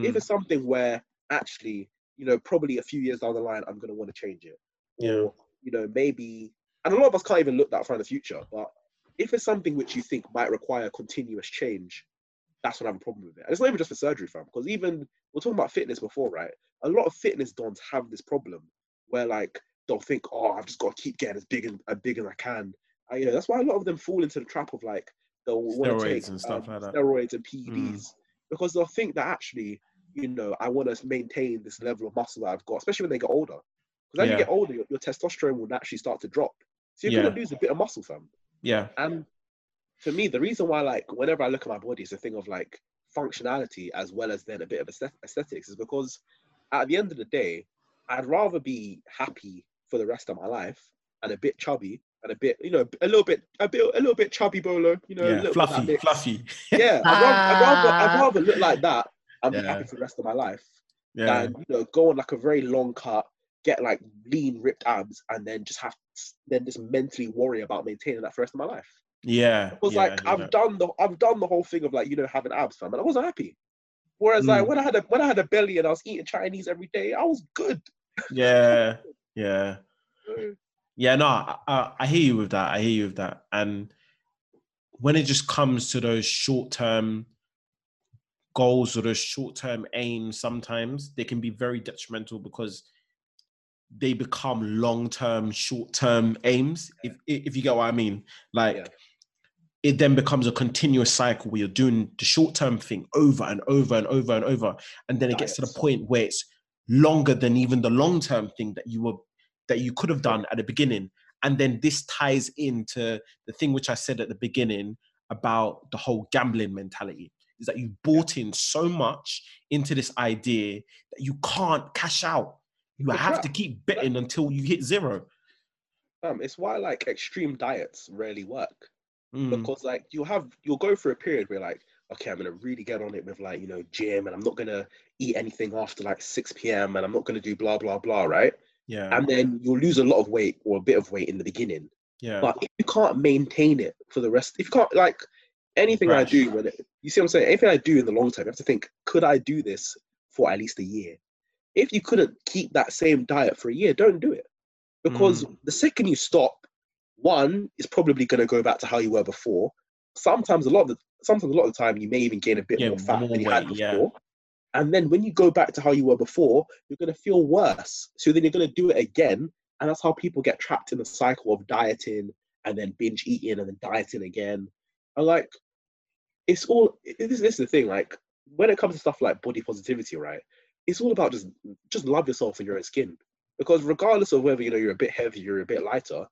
If it's something where actually, you know, probably a few years down the line, I'm going to want to change it. Or, you know, maybe, and a lot of us can't even look that far in the future, but if it's something which you think might require continuous change, that's when I have a problem with it. And it's not even just for surgery, fam, because even, we're talking about fitness before, right? A lot of fitness dons have this problem where, like, they'll think, oh, I've just got to keep getting as big as I can. You know, that's why a lot of them fall into the trap of like they'll want to take and stuff like that. Steroids and PEDs because they'll think that actually, you know, I want to maintain this level of muscle that I've got, especially when they get older. Because as you get older, your testosterone will naturally start to drop. So you're going to lose a bit of muscle, fam. Yeah. And for me, the reason why, like, whenever I look at my body, it's a thing of, like, functionality as well as then a bit of aesthetics, is because at the end of the day, I'd rather be happy for the rest of my life and a bit chubby and a bit, you know, a little bit chubby bolo, you know, yeah, fluffy. Yeah, I'd rather look like that and be happy for the rest of my life than, you know, go on like a very long cut, get like lean, ripped abs, and then just mentally worry about maintaining that for the rest of my life. Yeah, because like I've done the whole thing of like, you know, having abs, fam, and I wasn't happy. Whereas like when I had a belly and I was eating Chinese every day, I was good. Yeah, yeah, yeah. No, I hear you with that. I hear you with that. And when it just comes to those short-term goals or those short-term aims, sometimes they can be very detrimental because they become long-term, short-term aims. Yeah. If you get what I mean, like. Yeah. It then becomes a continuous cycle where you're doing the short-term thing over and over and over and over. And then it gets to the point where it's longer than even the long-term thing that you could have done at the beginning. And then this ties into the thing which I said at the beginning about the whole gambling mentality, is that you bought in so much into this idea that you can't cash out. You have to keep betting until you hit zero. It's why like extreme diets rarely work. Because like you'll go through a period where like, okay, I'm gonna really get on it with like, you know, gym, and I'm not gonna eat anything after like 6 p.m. and I'm not gonna do blah blah blah, right? Yeah. And then you'll lose a lot of weight or a bit of weight in the beginning. Yeah. But if you can't maintain it for the rest, if you can't like anything I do, when you see what I'm saying, anything I do in the long term, you have to think, could I do this for at least a year? If you couldn't keep that same diet for a year, don't do it. Because the second you stop, one, is probably going to go back to how you were before. Sometimes a lot of the time, you may even gain a bit more fat than you had before. Yeah. And then when you go back to how you were before, you're going to feel worse. So then you're going to do it again. And that's how people get trapped in the cycle of dieting and then binge eating and then dieting again. And like, this is the thing, like, when it comes to stuff like body positivity, right? It's all about just love yourself and your own skin. Because regardless of whether, you know, you're a bit heavier, you're a bit lighter,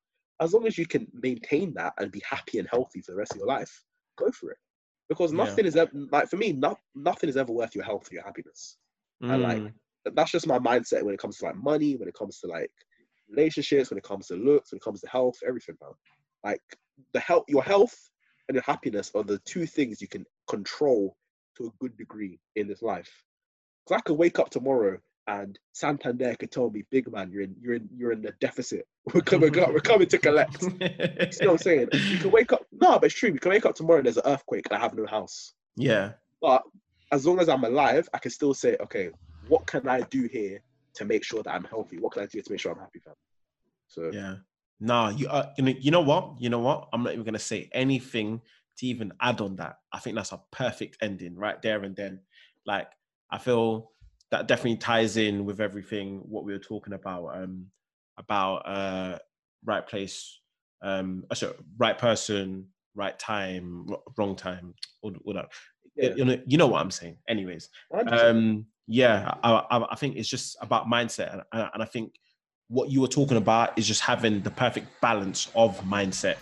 as long as you can maintain that and be happy and healthy for the rest of your life, go for it. Because nothing is ever, like, for me, nothing is ever worth your health or your happiness. And like, that's just my mindset when it comes to like money, when it comes to like relationships, when it comes to looks, when it comes to health, everything, man. Like your health and your happiness are the two things you can control to a good degree in this life. Because I could wake up tomorrow and Santander could tell me, big man, you're in a deficit. We're coming to collect. You see what I'm saying? You can wake up. No, but it's true. We can wake up tomorrow and there's an earthquake and I have no house. Yeah. But as long as I'm alive, I can still say, okay, what can I do here to make sure that I'm healthy? What can I do to make sure I'm happy, fam? So yeah. Nah, you know what? I'm not even gonna say anything to even add on that. I think that's a perfect ending right there and then. Like, I feel that definitely ties in with everything what we were talking about right place, right person, right time, wrong time, all that. Yeah. You know what I'm saying. Anyways, I think it's just about mindset, and I think what you were talking about is just having the perfect balance of mindset.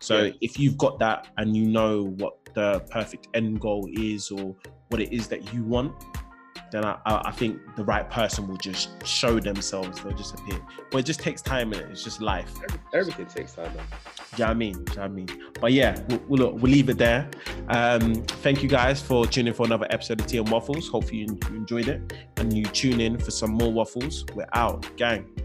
So if you've got that and you know what the perfect end goal is or what it is that you want, then I think the right person will just show themselves. They'll just appear. But it just takes time, and it's just life. Everything takes time, man. Yeah, I mean. But yeah, we'll leave it there. Thank you guys for tuning in for another episode of Tea and Waffles. Hopefully you enjoyed it, and you tune in for some more waffles. We're out, gang.